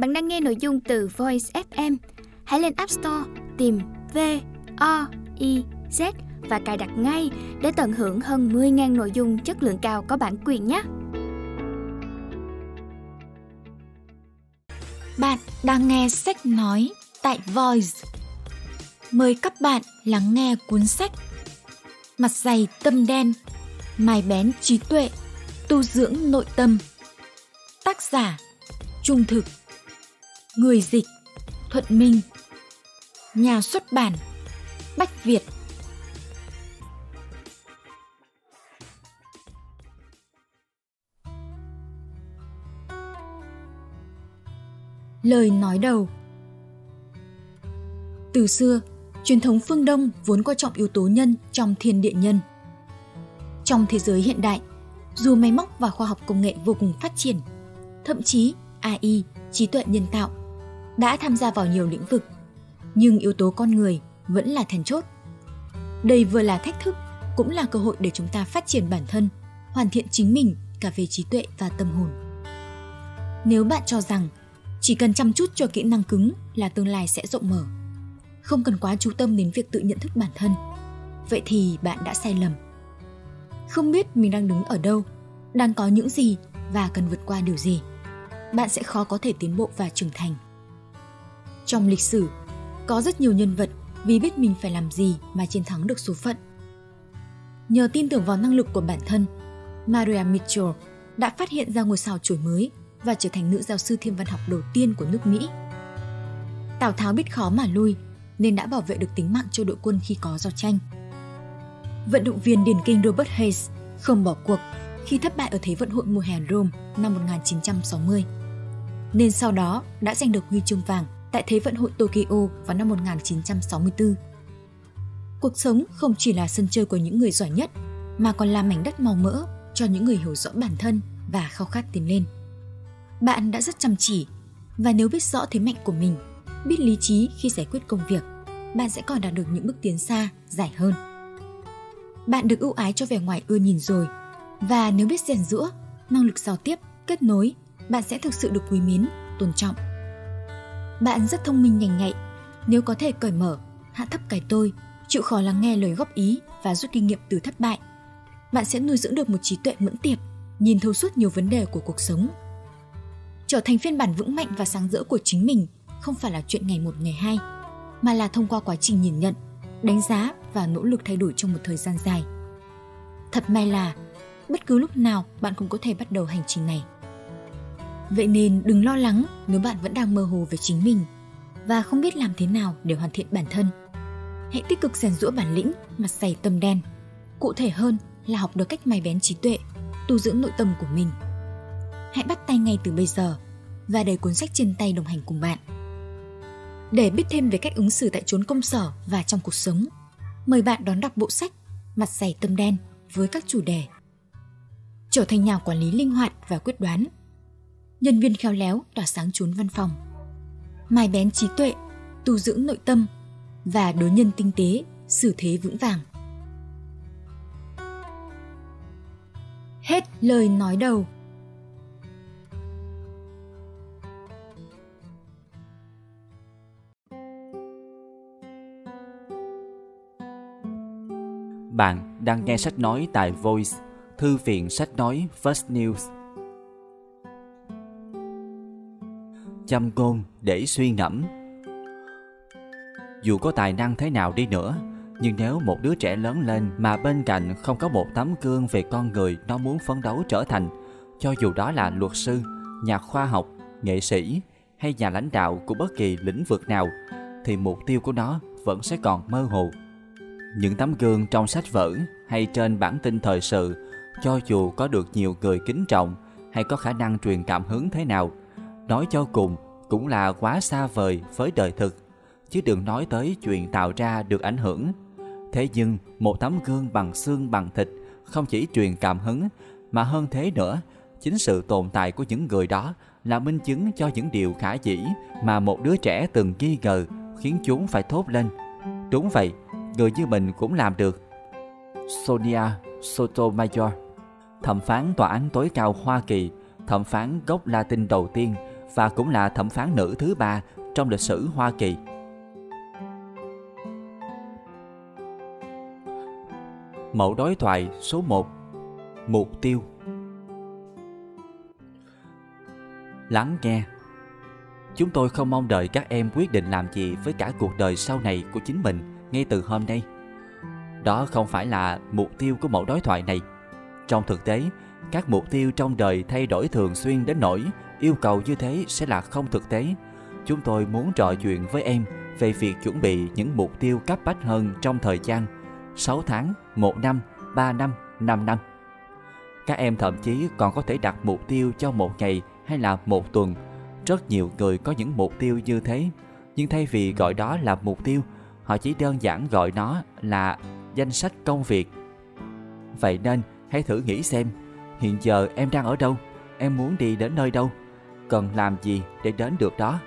Bạn đang nghe nội dung từ Voice FM. Hãy lên App Store tìm VOIZ và cài đặt ngay để tận hưởng hơn 10.000 nội dung chất lượng cao có bản quyền nhé. Bạn đang nghe sách nói tại Voice. Mời các bạn lắng nghe cuốn sách Mặt dày tâm đen, mài bén trí tuệ, tu dưỡng nội tâm. Tác giả Trung Thực, người dịch Thuận Minh, nhà xuất bản Bách Việt. Lời nói đầu. Từ xưa, truyền thống phương Đông vốn coi trọng yếu tố nhân trong thiên địa nhân. Trong thế giới hiện đại, dù máy móc và khoa học công nghệ vô cùng phát triển, thậm chí AI, trí tuệ nhân tạo, đã tham gia vào nhiều lĩnh vực, nhưng yếu tố con người vẫn là then chốt. Đây vừa là thách thức, cũng là cơ hội để chúng ta phát triển bản thân, hoàn thiện chính mình cả về trí tuệ và tâm hồn. Nếu bạn cho rằng chỉ cần chăm chút cho kỹ năng cứng là tương lai sẽ rộng mở, không cần quá chú tâm đến việc tự nhận thức bản thân, vậy thì bạn đã sai lầm. Không biết mình đang đứng ở đâu, đang có những gì và cần vượt qua điều gì, bạn sẽ khó có thể tiến bộ và trưởng thành. Trong lịch sử, có rất nhiều nhân vật vì biết mình phải làm gì mà chiến thắng được số phận. Nhờ tin tưởng vào năng lực của bản thân, Maria Mitchell đã phát hiện ra ngôi sao chổi mới và trở thành nữ giáo sư thiên văn học đầu tiên của nước Mỹ. Tào Tháo biết khó mà lui nên đã bảo vệ được tính mạng cho đội quân khi có giao tranh. Vận động viên điền kinh Robert Hayes không bỏ cuộc khi thất bại ở Thế vận hội mùa hè Rome năm 1960, nên sau đó đã giành được huy chương vàng tại Thế vận hội Tokyo vào năm 1964. Cuộc sống không chỉ là sân chơi của những người giỏi nhất, mà còn là mảnh đất màu mỡ cho những người hiểu rõ bản thân và khao khát tiến lên. Bạn đã rất chăm chỉ, và nếu biết rõ thế mạnh của mình, biết lý trí khi giải quyết công việc, bạn sẽ còn đạt được những bước tiến xa, dài hơn. Bạn được ưu ái cho vẻ ngoài ưa nhìn rồi, và nếu biết rèn giũa, năng lực giao tiếp, kết nối, bạn sẽ thực sự được quý mến, tôn trọng. Bạn rất thông minh nhanh nhạy, nếu có thể cởi mở, hạ thấp cái tôi, chịu khó lắng nghe lời góp ý và rút kinh nghiệm từ thất bại, bạn sẽ nuôi dưỡng được một trí tuệ mẫn tiệp, nhìn thấu suốt nhiều vấn đề của cuộc sống. Trở thành phiên bản vững mạnh và sáng rỡ của chính mình không phải là chuyện ngày một ngày hai, mà là thông qua quá trình nhìn nhận, đánh giá và nỗ lực thay đổi trong một thời gian dài. Thật may là bất cứ lúc nào bạn cũng có thể bắt đầu hành trình này. Vậy nên đừng lo lắng nếu bạn vẫn đang mơ hồ về chính mình và không biết làm thế nào để hoàn thiện bản thân. Hãy tích cực rèn giũa bản lĩnh, mặt dày tâm đen. Cụ thể hơn là học được cách mài bén trí tuệ, tu dưỡng nội tâm của mình. Hãy bắt tay ngay từ bây giờ và để cuốn sách trên tay đồng hành cùng bạn. Để biết thêm về cách ứng xử tại chốn công sở và trong cuộc sống, mời bạn đón đọc bộ sách Mặt dày tâm đen với các chủ đề: Trở thành nhà quản lý linh hoạt và quyết đoán, nhân viên khéo léo tỏa sáng chốn văn phòng, mài bén trí tuệ, tu dưỡng nội tâm và đối nhân tinh tế, xử thế vững vàng. Hết lời nói đầu. Bạn đang nghe sách nói tại Voice, thư viện sách nói First News. Châm ngôn để suy ngẫm. Dù có tài năng thế nào đi nữa, nhưng nếu một đứa trẻ lớn lên mà bên cạnh không có một tấm gương về con người nó muốn phấn đấu trở thành, cho dù đó là luật sư, nhà khoa học, nghệ sĩ hay nhà lãnh đạo của bất kỳ lĩnh vực nào, thì mục tiêu của nó vẫn sẽ còn mơ hồ. Những tấm gương trong sách vở hay trên bản tin thời sự, cho dù có được nhiều người kính trọng hay có khả năng truyền cảm hứng thế nào, nói cho cùng cũng là quá xa vời với đời thực, chứ đừng nói tới chuyện tạo ra được ảnh hưởng. Thế nhưng một tấm gương bằng xương bằng thịt không chỉ truyền cảm hứng, mà hơn thế nữa, chính sự tồn tại của những người đó là minh chứng cho những điều khả dĩ mà một đứa trẻ từng nghi ngờ, khiến chúng phải thốt lên: đúng vậy, người như mình cũng làm được. Sonia Sotomayor, thẩm phán tòa án tối cao Hoa Kỳ, thẩm phán gốc Latin đầu tiên và cũng là thẩm phán nữ thứ ba trong lịch sử Hoa Kỳ. Mẫu đối thoại số 1: mục tiêu. Lắng nghe. Chúng tôi không mong đợi các em quyết định làm gì với cả cuộc đời sau này của chính mình ngay từ hôm nay. Đó không phải là mục tiêu của mẫu đối thoại này. Trong thực tế, các mục tiêu trong đời thay đổi thường xuyên đến nỗi yêu cầu như thế sẽ là không thực tế. Chúng tôi muốn trò chuyện với em về việc chuẩn bị những mục tiêu cấp bách hơn trong thời gian 6 tháng, 1 năm, 3 năm, 5 năm. Các em thậm chí còn có thể đặt mục tiêu cho một ngày hay là một tuần. Rất nhiều người có những mục tiêu như thế, nhưng thay vì gọi đó là mục tiêu, họ chỉ đơn giản gọi nó là danh sách công việc. Vậy nên, hãy thử nghĩ xem, hiện giờ em đang ở đâu? Em muốn đi đến nơi đâu? Cần làm gì để đến được đó?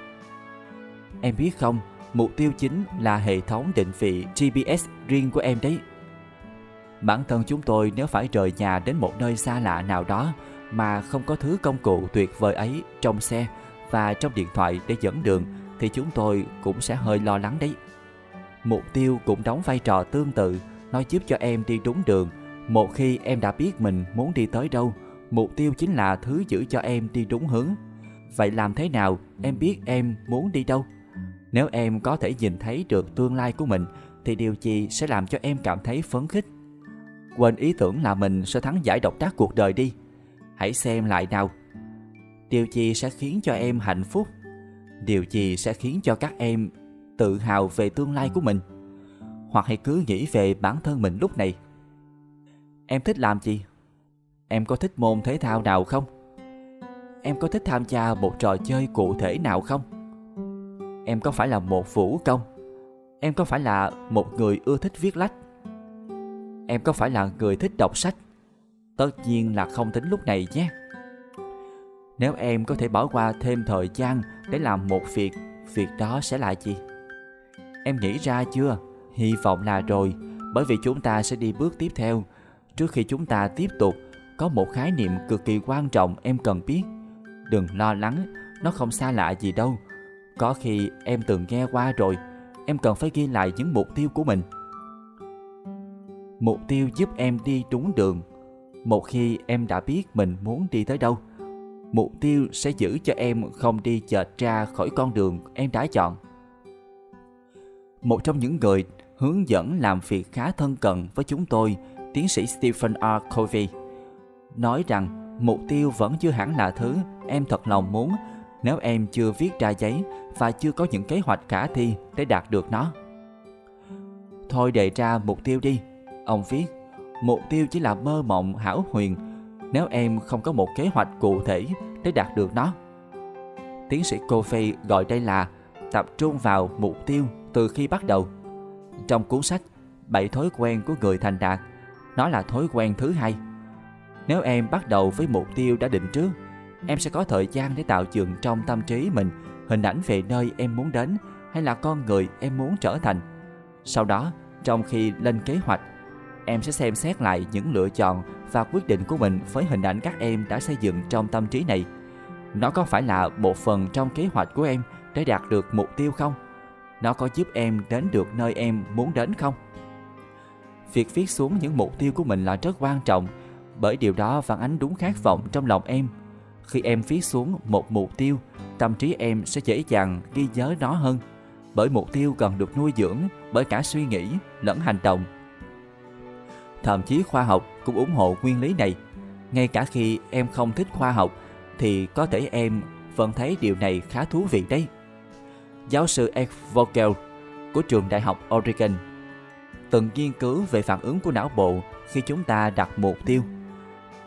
Em biết không, mục tiêu chính là hệ thống định vị GPS riêng của em đấy. Bản thân chúng tôi nếu phải rời nhà đến một nơi xa lạ nào đó mà không có thứ công cụ tuyệt vời ấy trong xe và trong điện thoại để dẫn đường thì chúng tôi cũng sẽ hơi lo lắng đấy. Mục tiêu cũng đóng vai trò tương tự, nó giúp cho em đi đúng đường. Một khi em đã biết mình muốn đi tới đâu, mục tiêu chính là thứ giữ cho em đi đúng hướng. Vậy làm thế nào em biết em muốn đi đâu? Nếu em có thể nhìn thấy được tương lai của mình thì điều gì sẽ làm cho em cảm thấy phấn khích? Quên ý tưởng là mình sẽ thắng giải độc đắc cuộc đời đi. Hãy xem lại nào. Điều gì sẽ khiến cho em hạnh phúc? Điều gì sẽ khiến cho các em tự hào về tương lai của mình? Hoặc hãy cứ nghĩ về bản thân mình lúc này. Em thích làm gì? Em có thích môn thể thao nào không? Em có thích tham gia một trò chơi cụ thể nào không? Em có phải là một vũ công? Em có phải là một người ưa thích viết lách? Em có phải là người thích đọc sách? Tất nhiên là không tính lúc này nhé. Nếu em có thể bỏ qua thêm thời gian để làm một việc, việc đó sẽ là gì? Em nghĩ ra chưa? Hy vọng là rồi, bởi vì chúng ta sẽ đi bước tiếp theo. Trước khi chúng ta tiếp tục, có một khái niệm cực kỳ quan trọng em cần biết. Đừng lo lắng, nó không xa lạ gì đâu. Có khi em từng nghe qua rồi, em cần phải ghi lại những mục tiêu của mình. Mục tiêu giúp em đi đúng đường. Một khi em đã biết mình muốn đi tới đâu, mục tiêu sẽ giữ cho em không đi chệch ra khỏi con đường em đã chọn. Một trong những người hướng dẫn làm việc khá thân cận với chúng tôi, tiến sĩ Stephen R. Covey, nói rằng mục tiêu vẫn chưa hẳn là thứ em thật lòng muốn nếu em chưa viết ra giấy và chưa có những kế hoạch khả thi để đạt được nó. Thôi đề ra mục tiêu đi, ông viết. Mục tiêu chỉ là mơ mộng hão huyền nếu em không có một kế hoạch cụ thể để đạt được nó. Tiến sĩ Covey gọi đây là tập trung vào mục tiêu từ khi bắt đầu. Trong cuốn sách 7 thói quen của người thành đạt, nó là thói quen thứ hai. Nếu em bắt đầu với mục tiêu đã định trước, em sẽ có thời gian để tạo dựng trong tâm trí mình hình ảnh về nơi em muốn đến hay là con người em muốn trở thành. Sau đó, trong khi lên kế hoạch, em sẽ xem xét lại những lựa chọn và quyết định của mình với hình ảnh các em đã xây dựng trong tâm trí này. Nó có phải là một phần trong kế hoạch của em để đạt được mục tiêu không? Nó có giúp em đến được nơi em muốn đến không? Việc viết xuống những mục tiêu của mình là rất quan trọng, bởi điều đó phản ánh đúng khát vọng trong lòng em. Khi em viết xuống một mục tiêu, tâm trí em sẽ dễ dàng ghi nhớ nó hơn, bởi mục tiêu cần được nuôi dưỡng bởi cả suy nghĩ lẫn hành động. Thậm chí khoa học cũng ủng hộ nguyên lý này. Ngay cả khi em không thích khoa học thì có thể em vẫn thấy điều này khá thú vị đấy. Giáo sư F. Vogel của trường Đại học Oregon từng nghiên cứu về phản ứng của não bộ khi chúng ta đặt mục tiêu.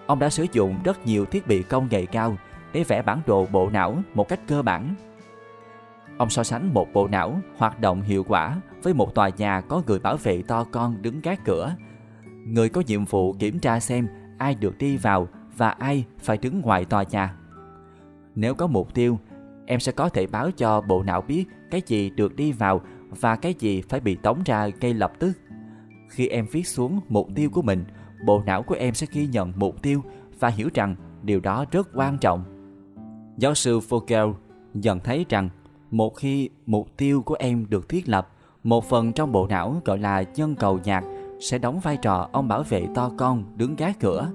Ông đã sử dụng rất nhiều thiết bị công nghệ cao để vẽ bản đồ bộ não một cách cơ bản. Ông so sánh một bộ não hoạt động hiệu quả với một tòa nhà có người bảo vệ to con đứng gác cửa. Người có nhiệm vụ kiểm tra xem ai được đi vào và ai phải đứng ngoài tòa nhà. Nếu có mục tiêu, em sẽ có thể báo cho bộ não biết cái gì được đi vào và cái gì phải bị tống ra ngay lập tức. Khi em viết xuống mục tiêu của mình, bộ não của em sẽ ghi nhận mục tiêu và hiểu rằng điều đó rất quan trọng. Giáo sư Vogel nhận thấy rằng một khi mục tiêu của em được thiết lập, một phần trong bộ não gọi là nhân cầu nhạc sẽ đóng vai trò ông bảo vệ to con đứng gác cửa.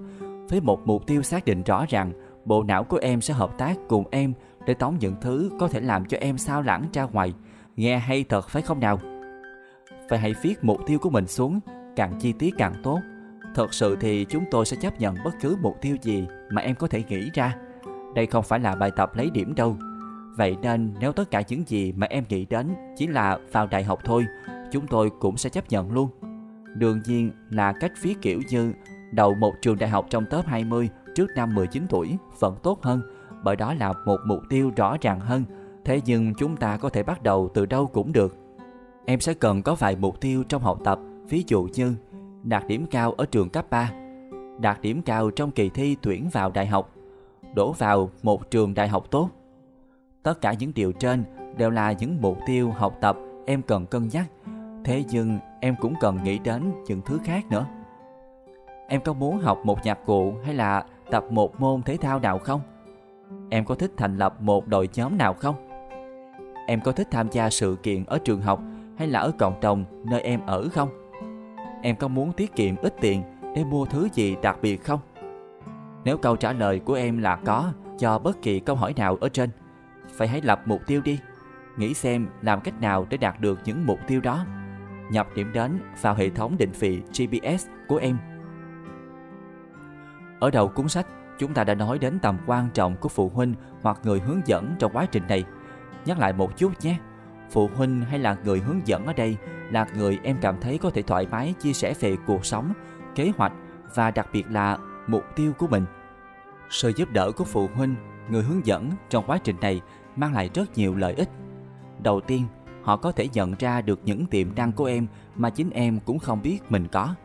Với một mục tiêu xác định rõ ràng, bộ não của em sẽ hợp tác cùng em để tống những thứ có thể làm cho em sao lãng ra ngoài. Nghe hay thật phải không nào? Vậy hãy viết mục tiêu của mình xuống, càng chi tiết càng tốt. Thật sự thì chúng tôi sẽ chấp nhận bất cứ mục tiêu gì mà em có thể nghĩ ra. Đây không phải là bài tập lấy điểm đâu. Vậy nên nếu tất cả những gì mà em nghĩ đến chỉ là vào đại học thôi, chúng tôi cũng sẽ chấp nhận luôn. Đương nhiên là cách viết kiểu như đậu một trường đại học trong top 20 trước năm 19 tuổi vẫn tốt hơn, bởi đó là một mục tiêu rõ ràng hơn. Thế nhưng chúng ta có thể bắt đầu từ đâu cũng được. Em sẽ cần có vài mục tiêu trong học tập, ví dụ như đạt điểm cao ở trường cấp 3, đạt điểm cao trong kỳ thi tuyển vào đại học, đổ vào một trường đại học tốt. Tất cả những điều trên đều là những mục tiêu học tập em cần cân nhắc. Thế nhưng em cũng cần nghĩ đến những thứ khác nữa. Em có muốn học một nhạc cụ hay là tập một môn thể thao nào không? Em có thích thành lập một đội nhóm nào không? Em có thích tham gia sự kiện ở trường học hay là ở cộng đồng nơi em ở không? Em có muốn tiết kiệm ít tiền để mua thứ gì đặc biệt không? Nếu câu trả lời của em là có cho bất kỳ câu hỏi nào ở trên, vậy hãy lập mục tiêu đi. Nghĩ xem làm cách nào để đạt được những mục tiêu đó. Nhập điểm đến vào hệ thống định vị GPS của em. Ở đầu cuốn sách, chúng ta đã nói đến tầm quan trọng của phụ huynh hoặc người hướng dẫn trong quá trình này. Nhắc lại một chút nhé. Phụ huynh hay là người hướng dẫn ở đây là người em cảm thấy có thể thoải mái chia sẻ về cuộc sống, kế hoạch và đặc biệt là mục tiêu của mình. Sự giúp đỡ của phụ huynh, người hướng dẫn trong quá trình này mang lại rất nhiều lợi ích. Đầu tiên, họ có thể nhận ra được những tiềm năng của em mà chính em cũng không biết mình có,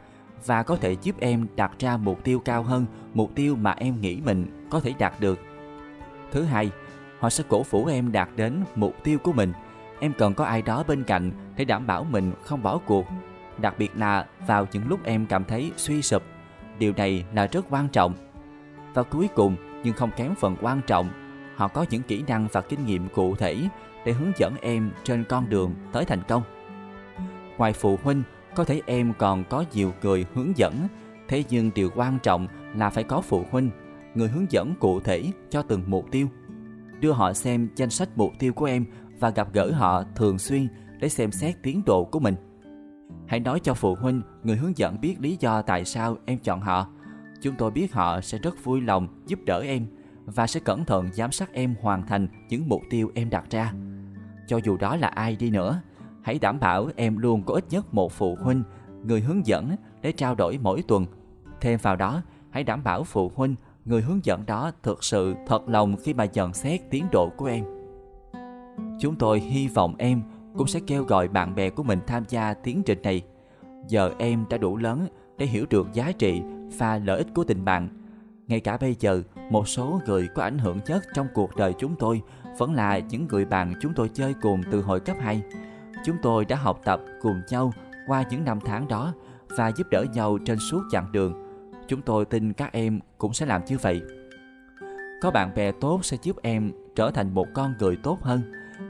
và có thể giúp em đặt ra mục tiêu cao hơn mục tiêu mà em nghĩ mình có thể đạt được. Thứ hai, họ sẽ cổ vũ em đạt đến mục tiêu của mình. Em cần có ai đó bên cạnh để đảm bảo mình không bỏ cuộc, đặc biệt là vào những lúc em cảm thấy suy sụp. Điều này là rất quan trọng. Và cuối cùng, nhưng không kém phần quan trọng, họ có những kỹ năng và kinh nghiệm cụ thể để hướng dẫn em trên con đường tới thành công. Ngoài phụ huynh, có thể em còn có nhiều người hướng dẫn. Thế nhưng điều quan trọng là phải có phụ huynh, người hướng dẫn cụ thể cho từng mục tiêu. Đưa họ xem danh sách mục tiêu của em và gặp gỡ họ thường xuyên để xem xét tiến độ của mình. Hãy nói cho phụ huynh, người hướng dẫn biết lý do tại sao em chọn họ. Chúng tôi biết họ sẽ rất vui lòng giúp đỡ em và sẽ cẩn thận giám sát em hoàn thành những mục tiêu em đặt ra. Cho dù đó là ai đi nữa, hãy đảm bảo em luôn có ít nhất một phụ huynh, người hướng dẫn để trao đổi mỗi tuần. Thêm vào đó, hãy đảm bảo phụ huynh, người hướng dẫn đó thực sự thật lòng khi mà nhận xét tiến độ của em. Chúng tôi hy vọng em cũng sẽ kêu gọi bạn bè của mình tham gia tiến trình này. Giờ em đã đủ lớn để hiểu được giá trị và lợi ích của tình bạn. Ngay cả bây giờ, một số người có ảnh hưởng nhất trong cuộc đời chúng tôi vẫn là những người bạn chúng tôi chơi cùng từ hồi cấp 2. Chúng tôi đã học tập cùng nhau qua những năm tháng đó và giúp đỡ nhau trên suốt chặng đường. Chúng tôi tin các em cũng sẽ làm như vậy. Có bạn bè tốt sẽ giúp em trở thành một con người tốt hơn.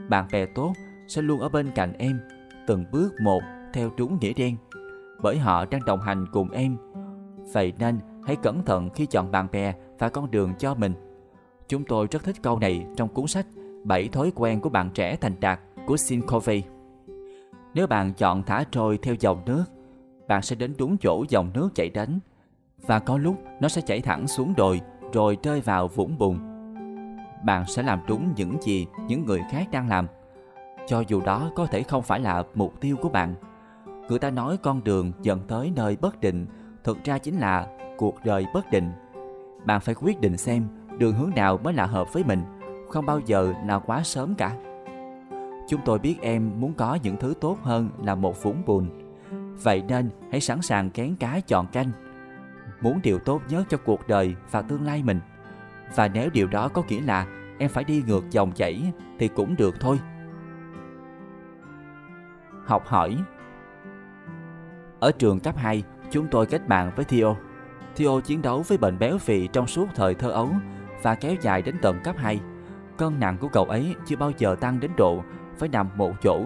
Bạn bè tốt sẽ luôn ở bên cạnh em, từng bước một theo đúng nghĩa đen, bởi họ đang đồng hành cùng em. Vậy nên hãy cẩn thận khi chọn bạn bè và con đường cho mình. Chúng tôi rất thích câu này trong cuốn sách 7 thói quen của bạn trẻ thành đạt của Sean Covey. Nếu bạn chọn thả trôi theo dòng nước, bạn sẽ đến đúng chỗ dòng nước chảy đến, và có lúc nó sẽ chảy thẳng xuống đồi rồi rơi vào vũng bùn. Bạn sẽ làm đúng những gì những người khác đang làm, cho dù đó có thể không phải là mục tiêu của bạn. Người ta nói con đường dẫn tới nơi bất định, thực ra chính là cuộc đời bất định. Bạn phải quyết định xem đường hướng nào mới là hợp với mình, không bao giờ là quá sớm cả. Chúng tôi biết em muốn có những thứ tốt hơn là một vũng bùn. Vậy nên hãy sẵn sàng kén cá chọn canh, muốn điều tốt nhất cho cuộc đời và tương lai mình. Và nếu điều đó có nghĩa là em phải đi ngược dòng chảy thì cũng được thôi. Học hỏi. Ở trường cấp 2, chúng tôi kết bạn với Theo. Theo chiến đấu với bệnh béo phì trong suốt thời thơ ấu và kéo dài đến tận cấp 2. Cân nặng của cậu ấy chưa bao giờ tăng đến độ phải nằm một chỗ.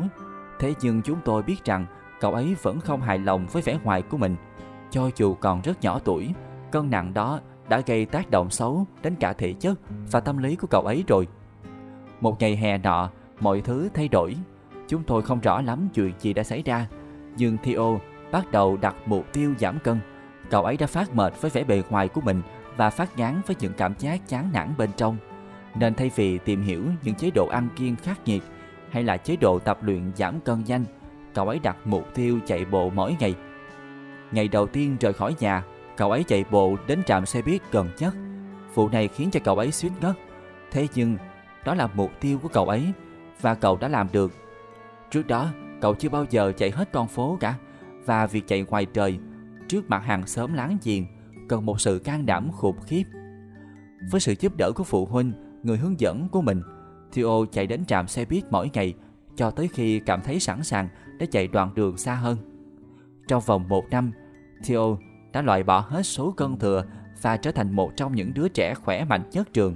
Thế nhưng chúng tôi biết rằng cậu ấy vẫn không hài lòng với vẻ ngoài của mình. Cho dù còn rất nhỏ tuổi, cân nặng đó đã gây tác động xấu đến cả thể chất và tâm lý của cậu ấy rồi. Một ngày hè nọ, mọi thứ thay đổi. Chúng tôi không rõ lắm chuyện gì đã xảy ra, nhưng Theo bắt đầu đặt mục tiêu giảm cân. Cậu ấy đã phát mệt với vẻ bề ngoài của mình và phát ngán với những cảm giác chán nản bên trong. Nên thay vì tìm hiểu những chế độ ăn kiêng khắc nghiệt hay là chế độ tập luyện giảm cân nhanh, cậu ấy đặt mục tiêu chạy bộ mỗi ngày. Ngày đầu tiên rời khỏi nhà, cậu ấy chạy bộ đến trạm xe buýt gần nhất. Vụ này khiến cho cậu ấy suýt ngất. Thế nhưng, đó là mục tiêu của cậu ấy và cậu đã làm được. Trước đó, cậu chưa bao giờ chạy hết con phố cả, và việc chạy ngoài trời trước mặt hàng xóm láng giềng cần một sự can đảm khủng khiếp. Với sự giúp đỡ của phụ huynh, người hướng dẫn của mình, Theo chạy đến trạm xe buýt mỗi ngày cho tới khi cảm thấy sẵn sàng để chạy đoạn đường xa hơn. Trong vòng 1 năm, Theo đã loại bỏ hết số cân thừa và trở thành một trong những đứa trẻ khỏe mạnh nhất trường.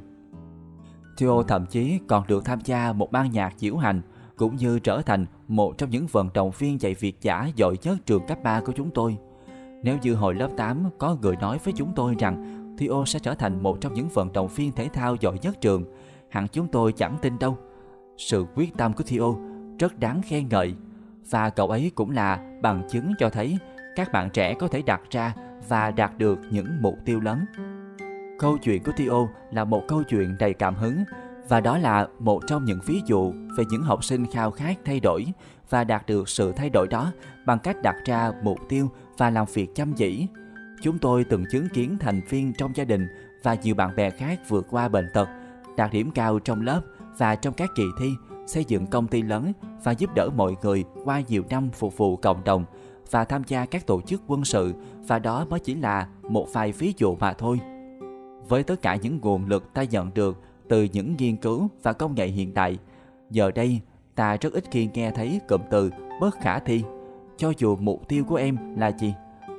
Theo thậm chí còn được tham gia một ban nhạc diễu hành, cũng như trở thành một trong những vận động viên chạy việt dã giỏi nhất trường cấp 3 của chúng tôi. Nếu như hồi lớp 8 có người nói với chúng tôi rằng Theo sẽ trở thành một trong những vận động viên thể thao giỏi nhất trường, hẳn chúng tôi chẳng tin đâu. Sự quyết tâm của Theo rất đáng khen ngợi, và cậu ấy cũng là bằng chứng cho thấy các bạn trẻ có thể đặt ra và đạt được những mục tiêu lớn. Câu chuyện của Theo là một câu chuyện đầy cảm hứng, và đó là một trong những ví dụ về những học sinh khao khát thay đổi và đạt được sự thay đổi đó bằng cách đặt ra mục tiêu và làm việc chăm chỉ. Chúng tôi từng chứng kiến thành viên trong gia đình và nhiều bạn bè khác vượt qua bệnh tật, đạt điểm cao trong lớp và trong các kỳ thi, xây dựng công ty lớn và giúp đỡ mọi người qua nhiều năm phục vụ cộng đồng và tham gia các tổ chức quân sự, và đó mới chỉ là một vài ví dụ mà thôi. Với tất cả những nguồn lực ta nhận được từ những nghiên cứu và công nghệ hiện đại, giờ đây ta rất ít khi nghe thấy cụm từ bất khả thi. Cho dù mục tiêu của em là gì,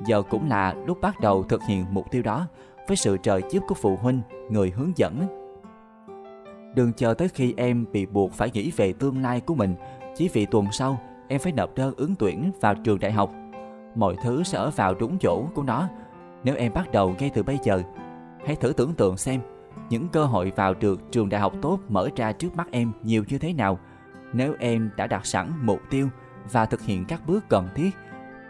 giờ cũng là lúc bắt đầu thực hiện mục tiêu đó với sự trợ giúp của phụ huynh, người hướng dẫn. Đừng chờ tới khi em bị buộc phải nghĩ về tương lai của mình chỉ vì tuần sau em phải nộp đơn ứng tuyển vào trường đại học. Mọi thứ sẽ ở vào đúng chỗ của nó nếu em bắt đầu ngay từ bây giờ. Hãy thử tưởng tượng xem những cơ hội vào được trường đại học tốt mở ra trước mắt em nhiều như thế nào nếu em đã đặt sẵn mục tiêu và thực hiện các bước cần thiết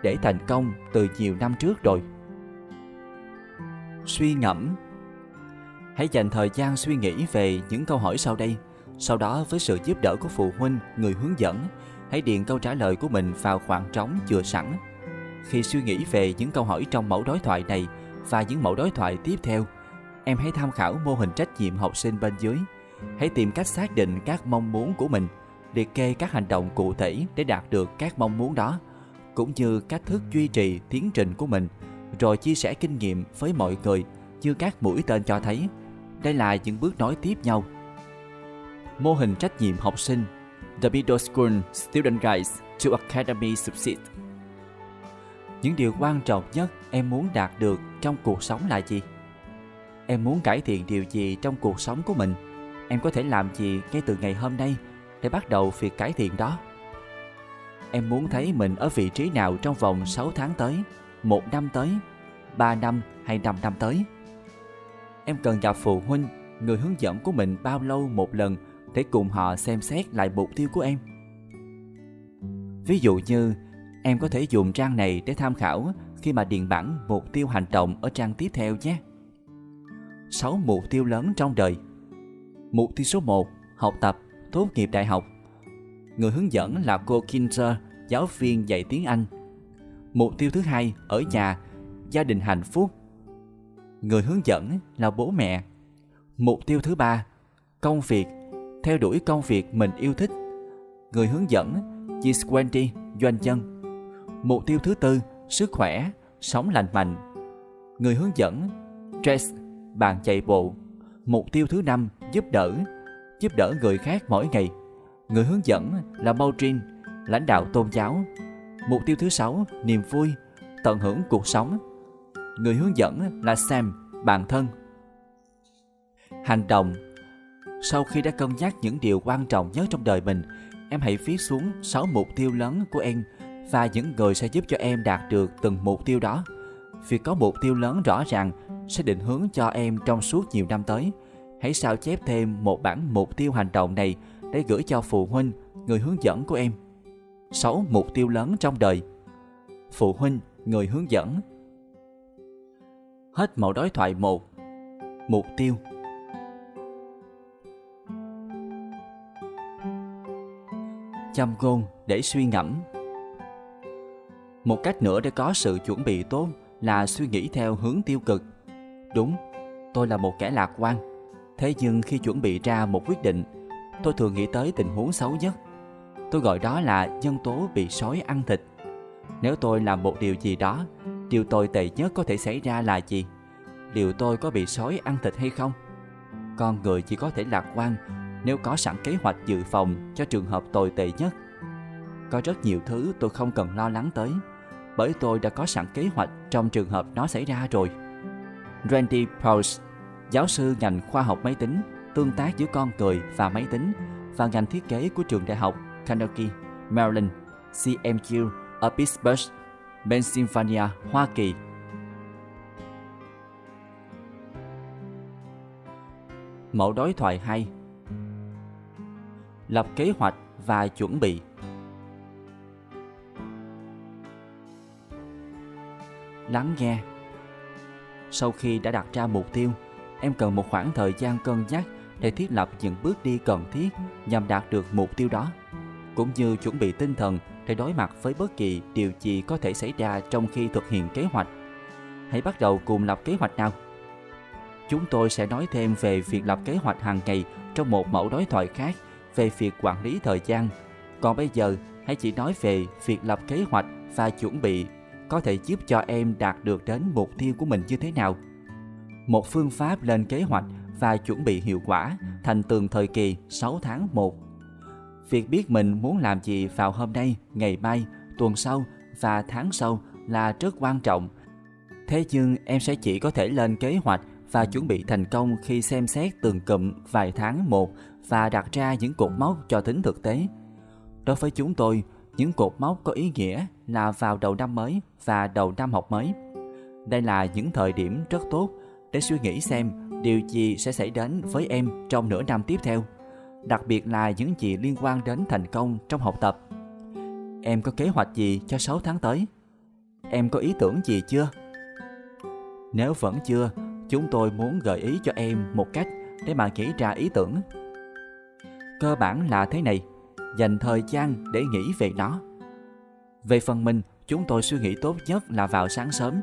để thành công từ nhiều năm trước rồi. Suy ngẫm. Hãy dành thời gian suy nghĩ về những câu hỏi sau đây. Sau đó, với sự giúp đỡ của phụ huynh, người hướng dẫn, hãy điền câu trả lời của mình vào khoảng trống chừa sẵn. Khi suy nghĩ về những câu hỏi trong mẫu đối thoại này và những mẫu đối thoại tiếp theo, em hãy tham khảo mô hình trách nhiệm học sinh bên dưới. Hãy tìm cách xác định các mong muốn của mình, liệt kê các hành động cụ thể để đạt được các mong muốn đó, cũng như cách thức duy trì tiến trình của mình, rồi chia sẻ kinh nghiệm với mọi người như các mũi tên cho thấy. Đây là những bước nối tiếp nhau. Mô hình trách nhiệm học sinh, The Middle School Student Guide to Academy Success. Những điều quan trọng nhất em muốn đạt được trong cuộc sống là gì? Em muốn cải thiện điều gì trong cuộc sống của mình? Em có thể làm gì ngay từ ngày hôm nay để bắt đầu việc cải thiện đó? Em muốn thấy mình ở vị trí nào trong vòng 6 tháng tới, 1 năm tới, 3 năm hay 5 năm tới? Em cần gặp phụ huynh, người hướng dẫn của mình bao lâu một lần để cùng họ xem xét lại mục tiêu của em? Ví dụ như, em có thể dùng trang này để tham khảo khi mà điền bản mục tiêu hành động ở trang tiếp theo nhé. 6 mục tiêu lớn trong đời. Mục tiêu số 1, học tập, tốt nghiệp đại học. Người hướng dẫn là cô Kinzer, giáo viên dạy tiếng Anh. Mục tiêu thứ 2, ở nhà, gia đình hạnh phúc. Người hướng dẫn là bố mẹ. Mục tiêu thứ 3, công việc, theo đuổi công việc mình yêu thích. Người hướng dẫn, G20, doanh nhân. Mục tiêu thứ 4, sức khỏe, sống lành mạnh. Người hướng dẫn, Jess, bạn chạy bộ. Mục tiêu thứ 5, giúp đỡ người khác mỗi ngày. Người hướng dẫn là Maudrin, lãnh đạo tôn giáo. Mục tiêu thứ 6, niềm vui, tận hưởng cuộc sống. Người hướng dẫn là Sam, bạn thân. Hành động. Sau khi đã cân nhắc những điều quan trọng nhất trong đời mình, em hãy viết xuống 6 mục tiêu lớn của em và những người sẽ giúp cho em đạt được từng mục tiêu đó. Việc có mục tiêu lớn rõ ràng sẽ định hướng cho em trong suốt nhiều năm tới. Hãy sao chép thêm một bản mục tiêu hành động này để gửi cho phụ huynh, người hướng dẫn của em. 6 mục tiêu lớn trong đời. Phụ huynh, người hướng dẫn. Hết mẫu đối thoại 1. Mục tiêu. Châm ngôn để suy ngẫm. Một cách nữa để có sự chuẩn bị tốt là suy nghĩ theo hướng tiêu cực. Đúng, tôi là một kẻ lạc quan. Thế nhưng khi chuẩn bị ra một quyết định, tôi thường nghĩ tới tình huống xấu nhất. Tôi gọi đó là nhân tố bị sói ăn thịt. Nếu tôi làm một điều gì đó, điều tồi tệ nhất có thể xảy ra là gì? Liệu tôi có bị sói ăn thịt hay không? Con người chỉ có thể lạc quan nếu có sẵn kế hoạch dự phòng cho trường hợp tồi tệ nhất. Có rất nhiều thứ tôi không cần lo lắng tới, bởi tôi đã có sẵn kế hoạch trong trường hợp nó xảy ra rồi. Randy Pulse, giáo sư ngành khoa học máy tính, tương tác giữa con người và máy tính và ngành thiết kế của trường đại học Carnegie Mellon CMU ở Pittsburgh, Pennsylvania, Hoa Kỳ. Mẫu đối thoại 2. Lập kế hoạch và chuẩn bị. Lắng nghe. Sau khi đã đặt ra mục tiêu, em cần một khoảng thời gian cân nhắc để thiết lập những bước đi cần thiết nhằm đạt được mục tiêu đó, cũng như chuẩn bị tinh thần để đối mặt với bất kỳ điều gì có thể xảy ra trong khi thực hiện kế hoạch. Hãy bắt đầu cùng lập kế hoạch nào. Chúng tôi sẽ nói thêm về việc lập kế hoạch hàng ngày trong một mẫu đối thoại khác về việc quản lý thời gian. Còn bây giờ, hãy chỉ nói về việc lập kế hoạch và chuẩn bị có thể giúp cho em đạt được đến mục tiêu của mình như thế nào. Một phương pháp lên kế hoạch và chuẩn bị hiệu quả thành từng thời kỳ 6 tháng 1. Việc biết mình muốn làm gì vào hôm nay, ngày mai, tuần sau và tháng sau là rất quan trọng. Thế nhưng em sẽ chỉ có thể lên kế hoạch và chuẩn bị thành công khi xem xét từng cụm vài tháng một và đặt ra những cột mốc cho tính thực tế. Đối với chúng tôi, những cột mốc có ý nghĩa là vào đầu năm mới và đầu năm học mới. Đây là những thời điểm rất tốt để suy nghĩ xem điều gì sẽ xảy đến với em trong nửa năm tiếp theo, đặc biệt là những gì liên quan đến thành công trong học tập. Em có kế hoạch gì cho 6 tháng tới? Em có ý tưởng gì chưa? Nếu vẫn chưa, chúng tôi muốn gợi ý cho em một cách để bạn nghĩ ra ý tưởng. Cơ bản là thế này, dành thời gian để nghĩ về nó. Về phần mình, chúng tôi suy nghĩ tốt nhất là vào sáng sớm.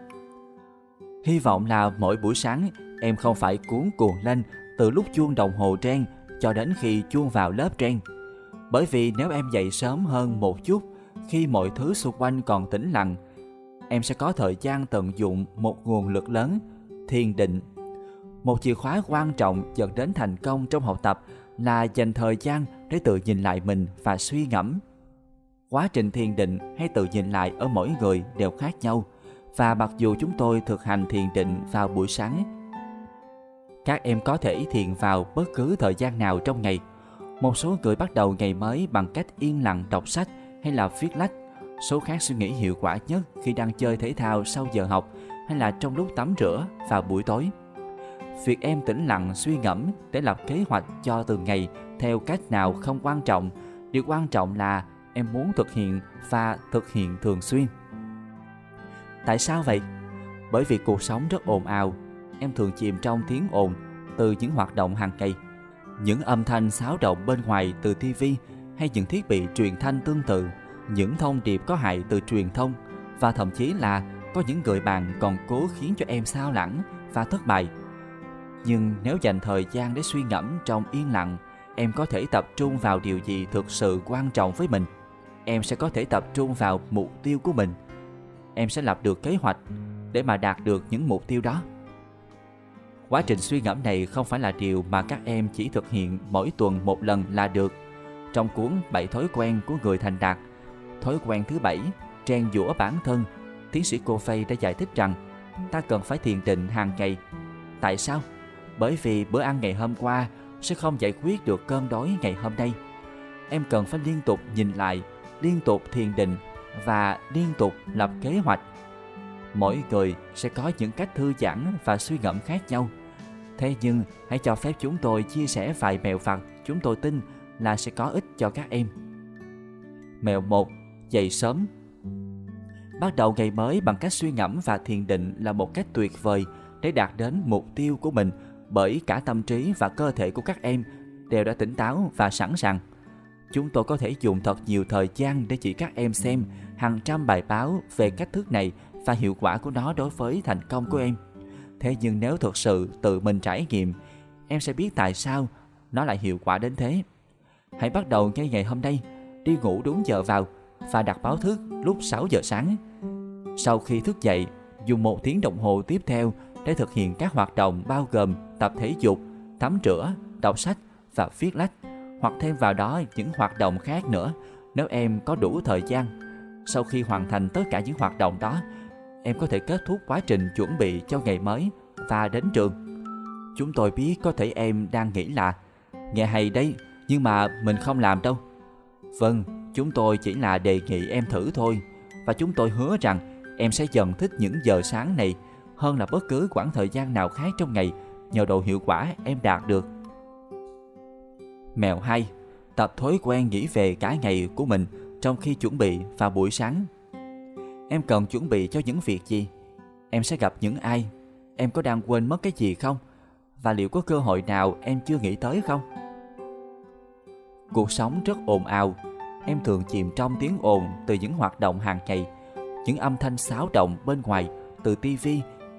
Hy vọng là mỗi buổi sáng em không phải cuống cuồng lên từ lúc chuông đồng hồ reng cho đến khi chuông vào lớp reng. Bởi vì nếu em dậy sớm hơn một chút, khi mọi thứ xung quanh còn tĩnh lặng, em sẽ có thời gian tận dụng một nguồn lực lớn, thiền định. Một chìa khóa quan trọng dẫn đến thành công trong học tập là dành thời gian để tự nhìn lại mình và suy ngẫm. Quá trình thiền định hay tự nhìn lại ở mỗi người đều khác nhau, và mặc dù chúng tôi thực hành thiền định vào buổi sáng, các em có thể thiền vào bất cứ thời gian nào trong ngày. Một số người bắt đầu ngày mới bằng cách yên lặng đọc sách hay là viết lách. Số khác suy nghĩ hiệu quả nhất khi đang chơi thể thao sau giờ học hay là trong lúc tắm rửa vào buổi tối. Việc em tĩnh lặng suy ngẫm để lập kế hoạch cho từng ngày theo cách nào không quan trọng. Điều quan trọng là em muốn thực hiện và thực hiện thường xuyên. Tại sao vậy? Bởi vì cuộc sống rất ồn ào. Em thường chìm trong tiếng ồn từ những hoạt động hàng ngày. Những âm thanh xáo động bên ngoài từ TV hay những thiết bị truyền thanh tương tự, những thông điệp có hại từ truyền thông, và thậm chí là có những người bạn còn cố khiến cho em sao lãng và thất bại. Nhưng nếu dành thời gian để suy ngẫm trong yên lặng, em có thể tập trung vào điều gì thực sự quan trọng với mình. Em sẽ có thể tập trung vào mục tiêu của mình. Em sẽ lập được kế hoạch để mà đạt được những mục tiêu đó. Quá trình suy ngẫm này không phải là điều mà các em chỉ thực hiện mỗi tuần một lần là được. Trong cuốn 7 thói quen của người thành đạt, thói quen thứ 7, rèn giũa bản thân, tiến sĩ Covey đã giải thích rằng ta cần phải thiền định hàng ngày. Tại sao? Bởi vì bữa ăn ngày hôm qua sẽ không giải quyết được cơn đói ngày hôm nay. Em cần phải liên tục nhìn lại, liên tục thiền định và liên tục lập kế hoạch. Mỗi người sẽ có những cách thư giãn và suy ngẫm khác nhau. Thế nhưng hãy cho phép chúng tôi chia sẻ vài mẹo vặt chúng tôi tin là sẽ có ích cho các em. Mẹo 1. Dậy sớm. Bắt đầu ngày mới bằng cách suy ngẫm và thiền định là một cách tuyệt vời để đạt đến mục tiêu của mình, bởi cả tâm trí và cơ thể của các em đều đã tỉnh táo và sẵn sàng. Chúng tôi có thể dùng thật nhiều thời gian để chỉ các em xem hàng trăm bài báo về cách thức này và hiệu quả của nó đối với thành công của em. Thế nhưng nếu thực sự tự mình trải nghiệm, em sẽ biết tại sao nó lại hiệu quả đến thế. Hãy bắt đầu ngay ngày hôm nay, đi ngủ đúng giờ vào và đặt báo thức lúc 6 giờ sáng. Sau khi thức dậy, dùng 1 tiếng đồng hồ tiếp theo để thực hiện các hoạt động bao gồm tập thể dục, tắm rửa, đọc sách và viết lách, hoặc thêm vào đó những hoạt động khác nữa nếu em có đủ thời gian. Sau khi hoàn thành tất cả những hoạt động đó, em có thể kết thúc quá trình chuẩn bị cho ngày mới và đến trường. Chúng tôi biết có thể em đang nghĩ là nghe hay đấy, nhưng mà mình không làm đâu. Vâng, chúng tôi chỉ là đề nghị em thử thôi, và chúng tôi hứa rằng em sẽ dần thích những giờ sáng này hơn là bất cứ khoảng thời gian nào khác trong ngày nhờ độ hiệu quả em đạt được. Mẹo 2. Tập thói quen nghĩ về cả ngày của mình trong khi chuẩn bị vào buổi sáng. Em cần chuẩn bị cho những việc gì? Em sẽ gặp những ai? Em có đang quên mất cái gì không? Và liệu có cơ hội nào em chưa nghĩ tới không? Cuộc sống rất ồn ào. Em thường chìm trong tiếng ồn từ những hoạt động hàng ngày, những âm thanh xáo động bên ngoài từ TV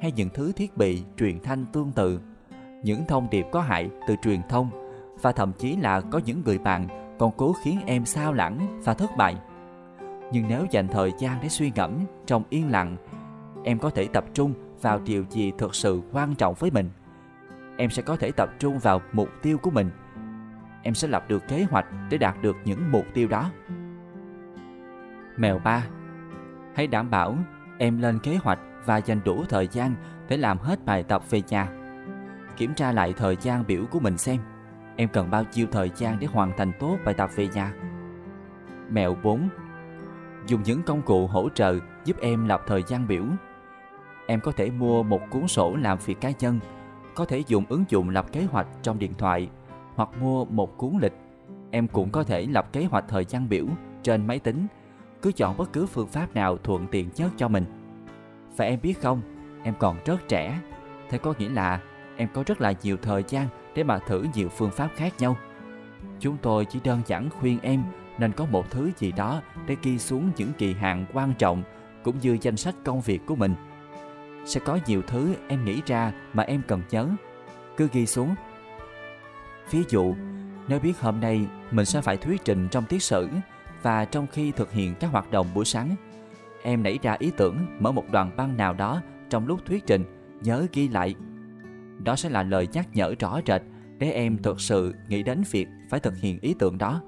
hay những thứ thiết bị truyền thanh tương tự, những thông điệp có hại từ truyền thông, và thậm chí là có những người bạn còn cố khiến em sao lãng và thất bại. Nhưng nếu dành thời gian để suy ngẫm trong yên lặng, em có thể tập trung vào điều gì thực sự quan trọng với mình. Em sẽ có thể tập trung vào mục tiêu của mình. Em sẽ lập được kế hoạch để đạt được những mục tiêu đó. Mẹo 3. Hãy đảm bảo em lên kế hoạch và dành đủ thời gian để làm hết bài tập về nhà. Kiểm tra lại thời gian biểu của mình xem em cần bao nhiêu thời gian để hoàn thành tốt bài tập về nhà. Mẹo 4. Dùng những công cụ hỗ trợ giúp em lập thời gian biểu. Em có thể mua một cuốn sổ làm việc cá nhân, có thể dùng ứng dụng lập kế hoạch trong điện thoại, hoặc mua một cuốn lịch. Em cũng có thể lập kế hoạch thời gian biểu trên máy tính. Cứ chọn bất cứ phương pháp nào thuận tiện nhất cho mình. Và em biết không, em còn rất trẻ. Thế có nghĩa là em có rất là nhiều thời gian để mà thử nhiều phương pháp khác nhau. Chúng tôi chỉ đơn giản khuyên em nên có một thứ gì đó để ghi xuống những kỳ hạn quan trọng cũng như danh sách công việc của mình. Sẽ có nhiều thứ em nghĩ ra mà em cần nhớ. Cứ ghi xuống. Ví dụ, nếu biết hôm nay mình sẽ phải thuyết trình trong tiết sử, và trong khi thực hiện các hoạt động buổi sáng, em nảy ra ý tưởng mở một đoàn băng nào đó trong lúc thuyết trình, nhớ ghi lại. Đó sẽ là lời nhắc nhở rõ rệt để em thực sự nghĩ đến việc phải thực hiện ý tưởng đó.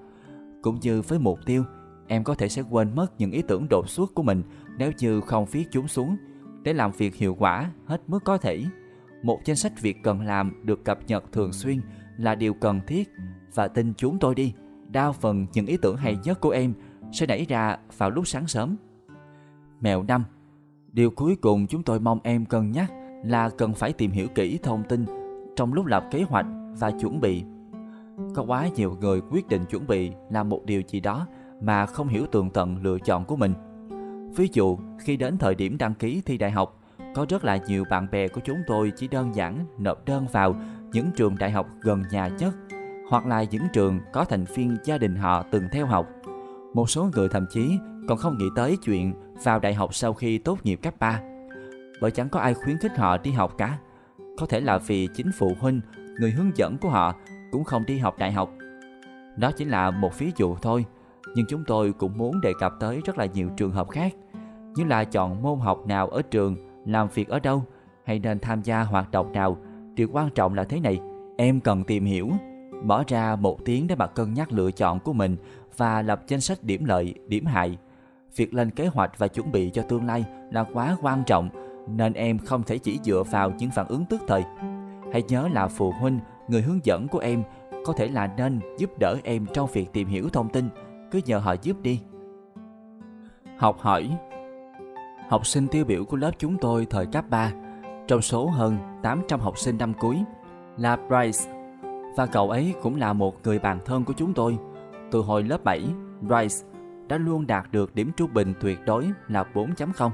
Cũng như với mục tiêu, em có thể sẽ quên mất những ý tưởng đột xuất của mình nếu như không viết chúng xuống. Để làm việc hiệu quả hết mức có thể, một danh sách việc cần làm được cập nhật thường xuyên là điều cần thiết, và tin chúng tôi đi, đa phần những ý tưởng hay nhất của em sẽ nảy ra vào lúc sáng sớm. Mẹo 5. Điều cuối cùng chúng tôi mong em cân nhắc là cần phải tìm hiểu kỹ thông tin trong lúc lập kế hoạch và chuẩn bị. Có quá nhiều người quyết định chuẩn bị làm một điều gì đó mà không hiểu tường tận lựa chọn của mình. Ví dụ, khi đến thời điểm đăng ký thi đại học, có rất là nhiều bạn bè của chúng tôi chỉ đơn giản nộp đơn vào những trường đại học gần nhà nhất, hoặc là những trường có thành viên gia đình họ từng theo học. Một số người thậm chí còn không nghĩ tới chuyện vào đại học sau khi tốt nghiệp cấp 3, bởi chẳng có ai khuyến khích họ đi học cả. Có thể là vì chính phụ huynh, người hướng dẫn của họ cũng không đi học đại học. Đó chỉ là một ví dụ thôi, nhưng chúng tôi cũng muốn đề cập tới rất là nhiều trường hợp khác, như là chọn môn học nào ở trường, làm việc ở đâu, hay nên tham gia hoạt động nào. Điều quan trọng là thế này, em cần tìm hiểu, bỏ ra 1 tiếng để mà cân nhắc lựa chọn của mình và lập danh sách điểm lợi, điểm hại. Việc lên kế hoạch và chuẩn bị cho tương lai là quá quan trọng, nên em không thể chỉ dựa vào những phản ứng tức thời. Hãy nhớ là phụ huynh, người hướng dẫn của em có thể là nên giúp đỡ em trong việc tìm hiểu thông tin, cứ nhờ họ giúp đi. Học hỏi. Học sinh tiêu biểu của lớp chúng tôi thời cấp 3, trong số hơn 800 học sinh năm cuối, là Bryce. Và cậu ấy cũng là một người bạn thân của chúng tôi. Từ hồi lớp 7, Bryce đã luôn đạt được điểm trung bình tuyệt đối là 4.0.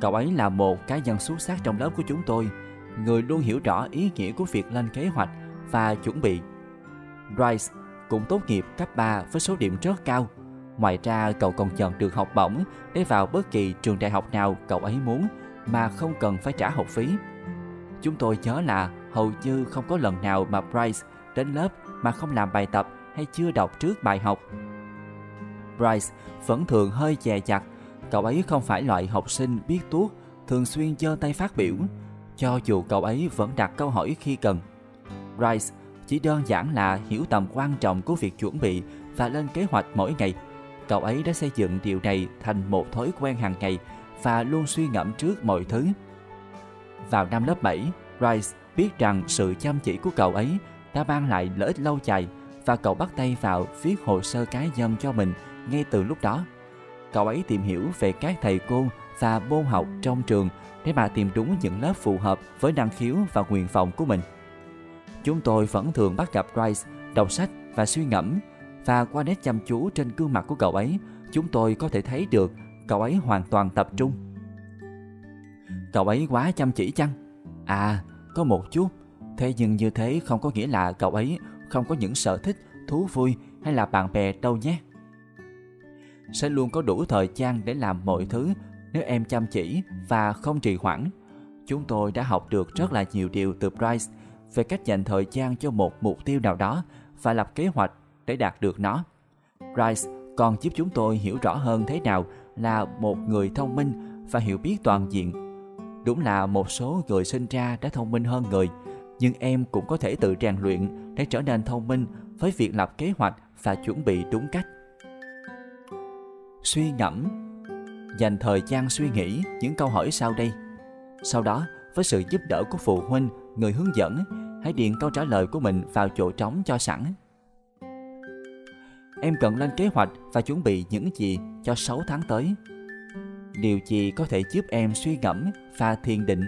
Cậu ấy là một cá nhân xuất sắc trong lớp của chúng tôi, người luôn hiểu rõ ý nghĩa của việc lên kế hoạch và chuẩn bị. Bryce cũng tốt nghiệp cấp 3 với số điểm rất cao. Ngoài ra, cậu còn nhận được học bổng để vào bất kỳ trường đại học nào cậu ấy muốn mà không cần phải trả học phí. Chúng tôi nhớ là hầu như không có lần nào mà Bryce đến lớp mà không làm bài tập hay chưa đọc trước bài học. Bryce vẫn thường hơi dè dặt. Cậu ấy không phải loại học sinh biết tuốt, thường xuyên giơ tay phát biểu, cho dù cậu ấy vẫn đặt câu hỏi khi cần. Bryce chỉ đơn giản là hiểu tầm quan trọng của việc chuẩn bị và lên kế hoạch mỗi ngày. Cậu ấy đã xây dựng điều này thành một thói quen hàng ngày và luôn suy ngẫm trước mọi thứ. Vào năm lớp 7, Bryce biết rằng sự chăm chỉ của cậu ấy đã mang lại lợi ích lâu dài và cậu bắt tay vào viết hồ sơ cá nhân cho mình ngay từ lúc đó. Cậu ấy tìm hiểu về các thầy cô và môn học trong trường để mà tìm đúng những lớp phù hợp với năng khiếu và nguyện vọng của mình. Chúng tôi vẫn thường bắt gặp Bryce đọc sách và suy ngẫm, và qua nét chăm chú trên gương mặt của cậu ấy, chúng tôi có thể thấy được cậu ấy hoàn toàn tập trung. Cậu ấy quá chăm chỉ chăng? À, có một chút. Thế nhưng như thế không có nghĩa là cậu ấy không có những sở thích, thú vui hay là bạn bè đâu nhé. Sẽ luôn có đủ thời gian để làm mọi thứ nếu em chăm chỉ và không trì hoãn. Chúng tôi đã học được rất là nhiều điều từ Bryce về cách dành thời gian cho một mục tiêu nào đó và lập kế hoạch để đạt được nó. Bryce còn giúp chúng tôi hiểu rõ hơn thế nào là một người thông minh và hiểu biết toàn diện. Đúng là một số người sinh ra đã thông minh hơn người, nhưng em cũng có thể tự rèn luyện để trở nên thông minh với việc lập kế hoạch và chuẩn bị đúng cách. Suy ngẫm. Dành thời gian suy nghĩ những câu hỏi sau đây. Sau đó, với sự giúp đỡ của phụ huynh, người hướng dẫn, hãy điền câu trả lời của mình vào chỗ trống cho sẵn. Em cần lên kế hoạch và chuẩn bị những gì cho 6 tháng tới? Điều gì có thể giúp em suy ngẫm và thiền định?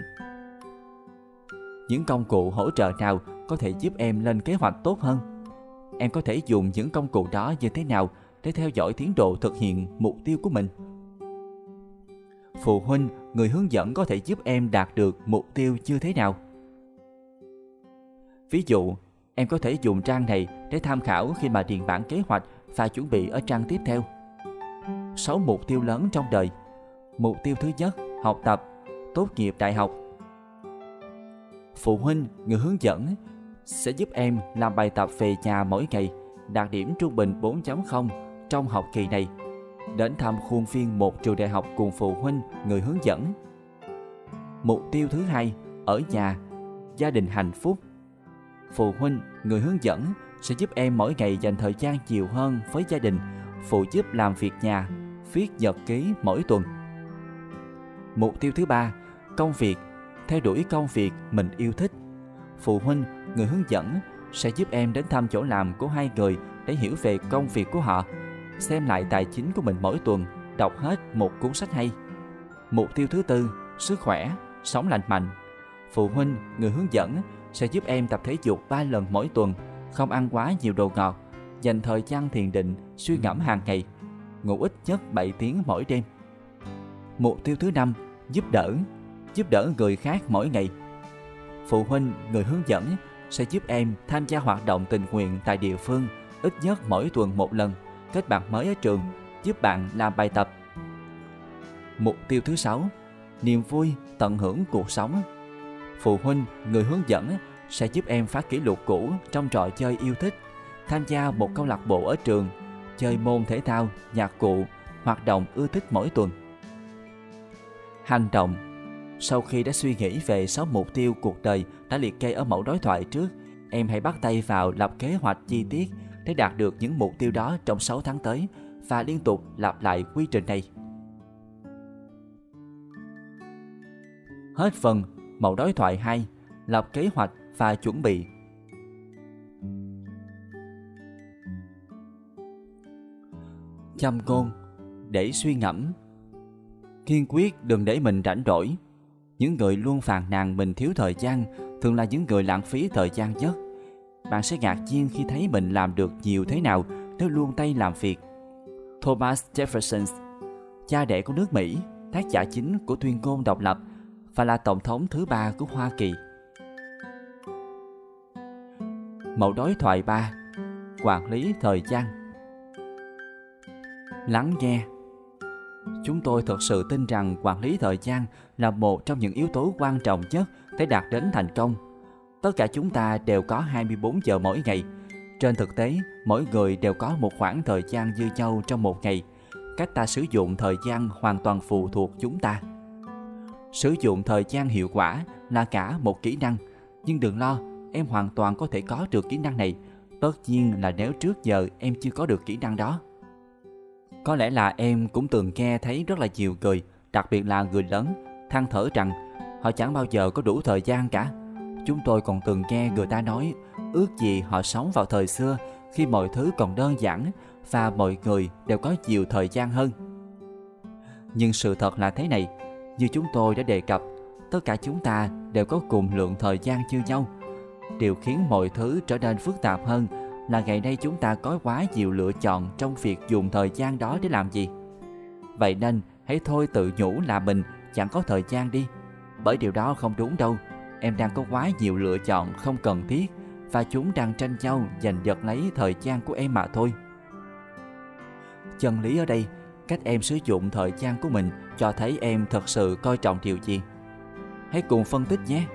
Những công cụ hỗ trợ nào có thể giúp em lên kế hoạch tốt hơn? Em có thể dùng những công cụ đó như thế nào để theo dõi tiến độ thực hiện mục tiêu của mình? Phụ huynh, người hướng dẫn có thể giúp em đạt được mục tiêu như thế nào? Ví dụ, em có thể dùng trang này để tham khảo khi mà điền bản kế hoạch và chuẩn bị ở trang tiếp theo. 6 mục tiêu lớn trong đời. Mục tiêu thứ nhất, học tập, tốt nghiệp đại học. Phụ huynh, người hướng dẫn sẽ giúp em làm bài tập về nhà mỗi ngày, đạt điểm trung bình 4.0 trong học kỳ này. Đến thăm khuôn viên một trường đại học cùng phụ huynh, người hướng dẫn. Mục tiêu thứ hai, ở nhà, gia đình hạnh phúc. Phụ huynh, người hướng dẫn sẽ giúp em mỗi ngày dành thời gian nhiều hơn với gia đình, phụ giúp làm việc nhà, viết nhật ký mỗi tuần. Mục tiêu thứ ba, công việc, theo đuổi công việc mình yêu thích. Phụ huynh, người hướng dẫn sẽ giúp em đến thăm chỗ làm của hai người để hiểu về công việc của họ, xem lại tài chính của mình mỗi tuần, đọc hết một cuốn sách hay. Mục tiêu thứ tư, sức khỏe, sống lành mạnh. Phụ huynh, người hướng dẫn sẽ giúp em tập thể dục 3 lần mỗi tuần, không ăn quá nhiều đồ ngọt, dành thời gian thiền định, suy ngẫm hàng ngày, ngủ ít nhất 7 tiếng mỗi đêm. Mục tiêu thứ 5, giúp đỡ người khác mỗi ngày. Phụ huynh, người hướng dẫn sẽ giúp em tham gia hoạt động tình nguyện tại địa phương, ít nhất mỗi tuần một lần, kết bạn mới ở trường, giúp bạn làm bài tập. Mục tiêu thứ 6, niềm vui, tận hưởng cuộc sống. Phụ huynh, người hướng dẫn sẽ giúp em phá kỷ lục cũ trong trò chơi yêu thích, tham gia một câu lạc bộ ở trường, chơi môn thể thao, nhạc cụ, hoạt động ưa thích mỗi tuần. Hành động. Sau khi đã suy nghĩ về 6 mục tiêu cuộc đời đã liệt kê ở mẫu đối thoại trước, em hãy bắt tay vào lập kế hoạch chi tiết để đạt được những mục tiêu đó trong 6 tháng tới và liên tục lặp lại quy trình này. Hết phần mẫu đối thoại 2, lập kế hoạch và chuẩn bị. châm ngôn để suy ngẫm. Kiên quyết đừng để mình rảnh rỗi. Những người luôn phàn nàn mình thiếu thời gian thường là những người lãng phí thời gian nhất. Bạn sẽ ngạc nhiên khi thấy mình làm được nhiều thế nào nếu luôn tay làm việc. Thomas Jefferson, cha đẻ của nước Mỹ, tác giả chính của tuyên ngôn độc lập và là tổng thống thứ 3 của Hoa Kỳ. Mẫu đối thoại 3: Quản lý thời gian. Lắng nghe. Chúng tôi thực sự tin rằng quản lý thời gian là một trong những yếu tố quan trọng nhất để đạt đến thành công. Tất cả chúng ta đều có 24 giờ mỗi ngày. Trên thực tế, mỗi người đều có một khoảng thời gian dư nhau trong một ngày. Cách ta sử dụng thời gian hoàn toàn phụ thuộc chúng ta. Sử dụng thời gian hiệu quả là cả một kỹ năng. Nhưng đừng lo, em hoàn toàn có thể có được kỹ năng này. Tất nhiên là nếu trước giờ em chưa có được kỹ năng đó. Có lẽ là em cũng từng nghe thấy rất là nhiều người, đặc biệt là người lớn, than thở rằng họ chẳng bao giờ có đủ thời gian cả. Chúng tôi còn từng nghe người ta nói ước gì họ sống vào thời xưa khi mọi thứ còn đơn giản và mọi người đều có nhiều thời gian hơn. Nhưng sự thật là thế này, như chúng tôi đã đề cập, tất cả chúng ta đều có cùng lượng thời gian như nhau. Điều khiến mọi thứ trở nên phức tạp hơn là ngày nay chúng ta có quá nhiều lựa chọn trong việc dùng thời gian đó để làm gì. Vậy nên hãy thôi tự nhủ là mình chẳng có thời gian đi, bởi điều đó không đúng đâu. Em đang có quá nhiều lựa chọn không cần thiết và chúng đang tranh nhau giành giật lấy thời gian của em mà thôi. Chân lý ở đây, cách em sử dụng thời gian của mình cho thấy em thật sự coi trọng điều gì. Hãy cùng phân tích nhé.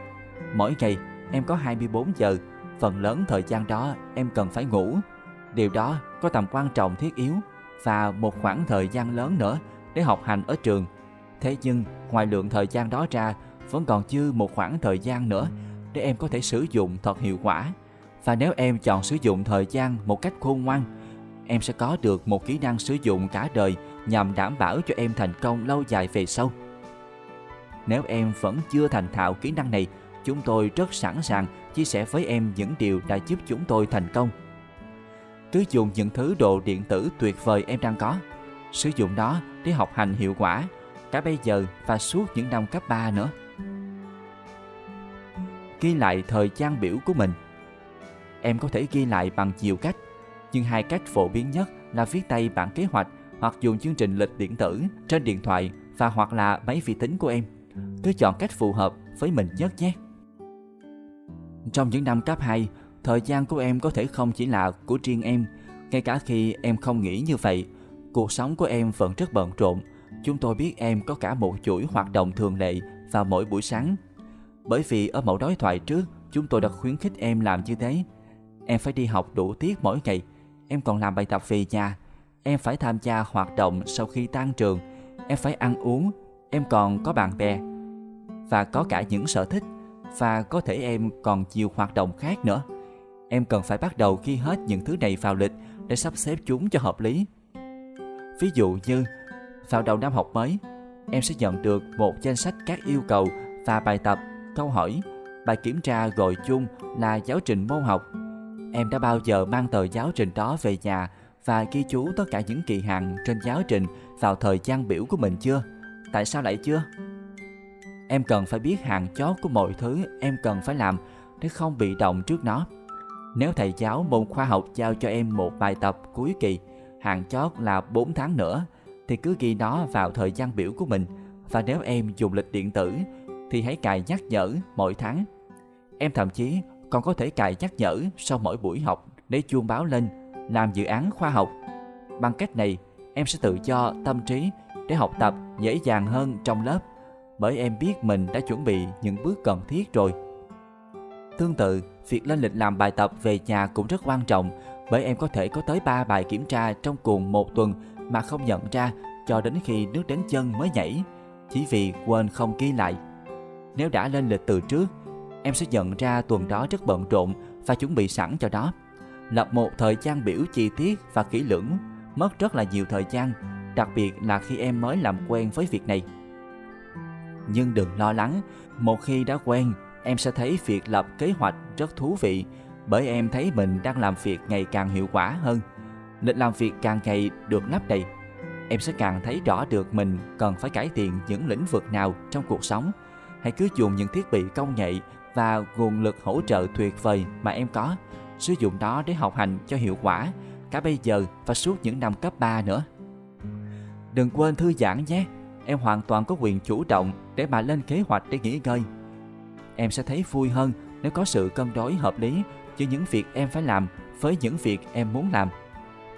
Mỗi ngày em có 24 giờ, phần lớn thời gian đó em cần phải ngủ. Điều đó có tầm quan trọng thiết yếu và một khoảng thời gian lớn nữa để học hành ở trường. Thế nhưng ngoài lượng thời gian đó ra, vẫn còn dư một khoảng thời gian nữa để em có thể sử dụng thật hiệu quả. Và nếu em chọn sử dụng thời gian một cách khôn ngoan, em sẽ có được một kỹ năng sử dụng cả đời nhằm đảm bảo cho em thành công lâu dài về sau. Nếu em vẫn chưa thành thạo kỹ năng này, chúng tôi rất sẵn sàng chia sẻ với em những điều đã giúp chúng tôi thành công. Cứ dùng những thứ đồ điện tử tuyệt vời em đang có, sử dụng nó để học hành hiệu quả, cả bây giờ và suốt những năm cấp 3 nữa. Ghi lại thời gian biểu của mình. Em có thể ghi lại bằng nhiều cách, nhưng hai cách phổ biến nhất là viết tay bản kế hoạch hoặc dùng chương trình lịch điện tử trên điện thoại và hoặc là máy vi tính của em. Cứ chọn cách phù hợp với mình nhất nhé. Trong những năm cấp 2, thời gian của em có thể không chỉ là của riêng em. Ngay cả khi em không nghĩ như vậy, cuộc sống của em vẫn rất bận rộn. Chúng tôi biết em có cả một chuỗi hoạt động thường lệ vào mỗi buổi sáng. Bởi vì ở mẫu đối thoại trước, chúng tôi đã khuyến khích em làm như thế. Em phải đi học đủ tiết mỗi ngày. Em còn làm bài tập về nhà. Em phải tham gia hoạt động sau khi tan trường. Em phải ăn uống. Em còn có bạn bè và có cả những sở thích, và có thể em còn nhiều hoạt động khác nữa. Em cần phải bắt đầu ghi hết những thứ này vào lịch để sắp xếp chúng cho hợp lý. Ví dụ như vào đầu năm học mới, em sẽ nhận được một danh sách các yêu cầu và bài tập, câu hỏi, bài kiểm tra gọi chung là giáo trình môn học. Em đã bao giờ mang tờ giáo trình đó về nhà và ghi chú tất cả những kỳ hạn trên giáo trình vào thời gian biểu của mình chưa? Tại sao lại chưa? Em cần phải biết hạn chót của mọi thứ em cần phải làm để không bị động trước nó. Nếu thầy giáo môn khoa học giao cho em một bài tập cuối kỳ, hạn chót là 4 tháng nữa, thì cứ ghi nó vào thời gian biểu của mình. Và nếu em dùng lịch điện tử thì hãy cài nhắc nhở mỗi tháng. Em thậm chí còn có thể cài nhắc nhở sau mỗi buổi học để chuông báo lên làm dự án khoa học. Bằng cách này, em sẽ tự do tâm trí để học tập dễ dàng hơn trong lớp, bởi em biết mình đã chuẩn bị những bước cần thiết rồi. Tương tự, việc lên lịch làm bài tập về nhà cũng rất quan trọng, bởi em có thể có tới 3 bài kiểm tra trong cùng một tuần mà không nhận ra cho đến khi nước đến chân mới nhảy, chỉ vì quên không ghi lại. Nếu đã lên lịch từ trước, em sẽ nhận ra tuần đó rất bận rộn và chuẩn bị sẵn cho đó. Lập một thời gian biểu chi tiết và kỹ lưỡng mất rất là nhiều thời gian, đặc biệt là khi em mới làm quen với việc này. Nhưng đừng lo lắng, một khi đã quen, em sẽ thấy việc lập kế hoạch rất thú vị, bởi em thấy mình đang làm việc ngày càng hiệu quả hơn. lịch làm việc càng ngày được lấp đầy, em sẽ càng thấy rõ được mình cần phải cải thiện những lĩnh vực nào trong cuộc sống. Hãy cứ dùng những thiết bị công nghệ và nguồn lực hỗ trợ tuyệt vời mà em có, sử dụng nó để học hành cho hiệu quả, cả bây giờ và suốt những năm cấp 3 nữa. Đừng quên thư giãn nhé, em hoàn toàn có quyền chủ động để mà lên kế hoạch để nghỉ ngơi. Em sẽ thấy vui hơn nếu có sự cân đối hợp lý giữa những việc em phải làm với những việc em muốn làm.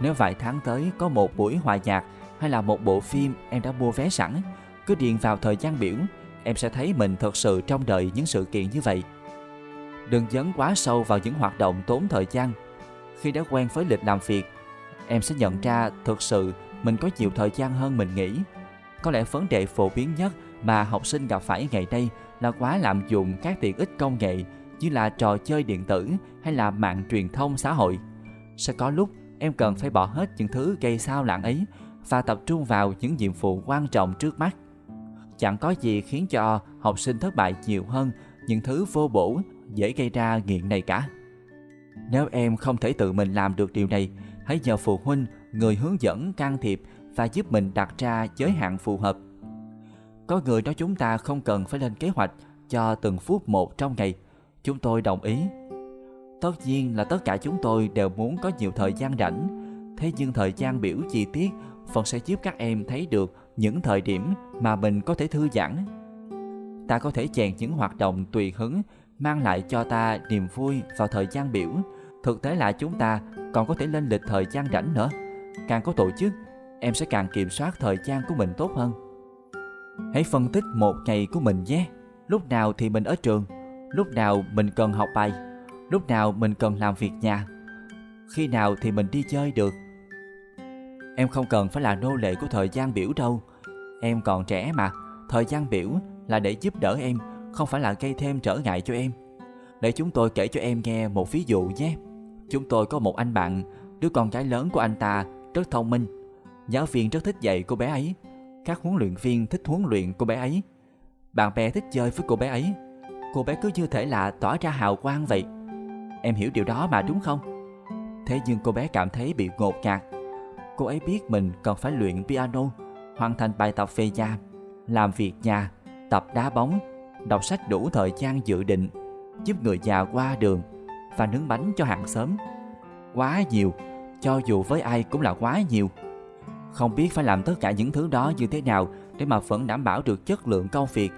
Nếu vài tháng tới có một buổi hòa nhạc hay là một bộ phim em đã mua vé sẵn, cứ điền vào thời gian biểu, em sẽ thấy mình thật sự trông đợi những sự kiện như vậy. Đừng dấn quá sâu vào những hoạt động tốn thời gian. Khi đã quen với lịch làm việc, em sẽ nhận ra thực sự mình có nhiều thời gian hơn mình nghĩ. Có lẽ vấn đề phổ biến nhất mà học sinh gặp phải ngày nay là quá lạm dụng các tiện ích công nghệ như là trò chơi điện tử hay là mạng truyền thông xã hội. Sẽ có lúc em cần phải bỏ hết những thứ gây sao lãng ấy và tập trung vào những nhiệm vụ quan trọng trước mắt. Chẳng có gì khiến cho học sinh thất bại nhiều hơn những thứ vô bổ dễ gây ra nghiện này cả. Nếu em không thể tự mình làm được điều này, hãy nhờ phụ huynh, người hướng dẫn can thiệp và giúp mình đặt ra giới hạn phù hợp. Có người nói chúng ta không cần phải lên kế hoạch cho từng phút một trong ngày. Chúng tôi đồng ý. Tất nhiên là tất cả chúng tôi đều muốn có nhiều thời gian rảnh. Thế nhưng thời gian biểu chi tiết vẫn sẽ giúp các em thấy được những thời điểm mà mình có thể thư giãn. Ta có thể chèn những hoạt động tùy hứng mang lại cho ta niềm vui vào thời gian biểu. Thực tế là chúng ta còn có thể lên lịch thời gian rảnh nữa. Càng có tổ chức, em sẽ càng kiểm soát thời gian của mình tốt hơn. Hãy phân tích một ngày của mình nhé. Lúc nào thì mình ở trường, lúc nào mình cần học bài, lúc nào mình cần làm việc nhà, khi nào thì mình đi chơi được. Em không cần phải là nô lệ của thời gian biểu đâu. Em còn trẻ mà, thời gian biểu là để giúp đỡ em, không phải là gây thêm trở ngại cho em. Để chúng tôi kể cho em nghe một ví dụ nhé. Chúng tôi có một anh bạn, đứa con gái lớn của anh ta rất thông minh. Giáo viên rất thích dạy cô bé ấy. Các huấn luyện viên thích huấn luyện cô bé ấy. Bạn bè thích chơi với cô bé ấy. Cô bé cứ như thể là tỏa ra hào quang vậy. Em hiểu điều đó mà đúng không? Thế nhưng cô bé cảm thấy bị ngột ngạt. Cô ấy biết mình cần phải luyện piano, hoàn thành bài tập về nhà, làm việc nhà, tập đá bóng, đọc sách đủ thời gian dự định, giúp người già qua đường và nướng bánh cho hàng xóm. Quá nhiều, cho dù với ai cũng là quá nhiều. Không biết phải làm tất cả những thứ đó như thế nào để mà vẫn đảm bảo được chất lượng công việc.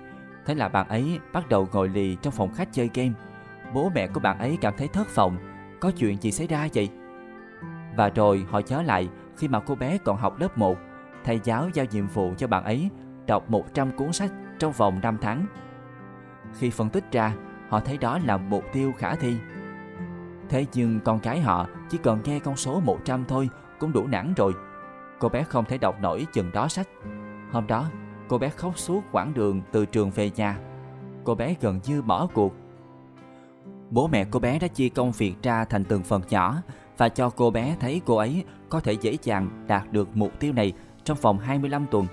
Thế là bạn ấy bắt đầu ngồi lì trong phòng khách chơi game. Bố mẹ của bạn ấy cảm thấy thất vọng. Có chuyện gì xảy ra vậy? Và rồi họ nhớ lại khi mà cô bé còn học lớp 1, thầy giáo giao nhiệm vụ cho bạn ấy đọc 100 cuốn sách trong vòng 5 tháng. Khi phân tích ra, họ thấy đó là mục tiêu khả thi. Thế nhưng con cái họ chỉ cần nghe con số 100 thôi cũng đủ nản rồi. Cô bé không thể đọc nổi chừng đó sách. Hôm đó, cô bé khóc suốt quãng đường từ trường về nhà. Cô bé gần như bỏ cuộc. Bố mẹ cô bé đã chia công việc ra thành từng phần nhỏ và cho cô bé thấy cô ấy có thể dễ dàng đạt được mục tiêu này trong vòng 25 tuần.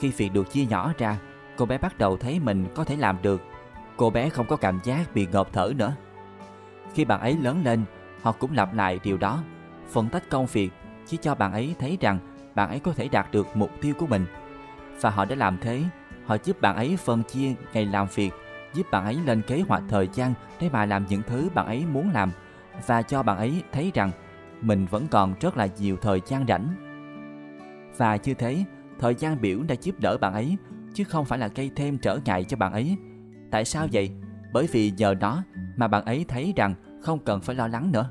Khi việc được chia nhỏ ra, cô bé bắt đầu thấy mình có thể làm được. Cô bé không có cảm giác bị ngộp thở nữa. Khi bạn ấy lớn lên, họ cũng lặp lại điều đó. Phân tách công việc chỉ cho bạn ấy thấy rằng bạn ấy có thể đạt được mục tiêu của mình. Và họ đã làm thế. Họ giúp bạn ấy phân chia ngày làm việc, giúp bạn ấy lên kế hoạch thời gian để mà làm những thứ bạn ấy muốn làm, và cho bạn ấy thấy rằng mình vẫn còn rất là nhiều thời gian rảnh. Và như thế, thời gian biểu đã giúp đỡ bạn ấy chứ không phải là gây thêm trở ngại cho bạn ấy. Tại sao vậy? Bởi vì nhờ nó mà bạn ấy thấy rằng không cần phải lo lắng nữa.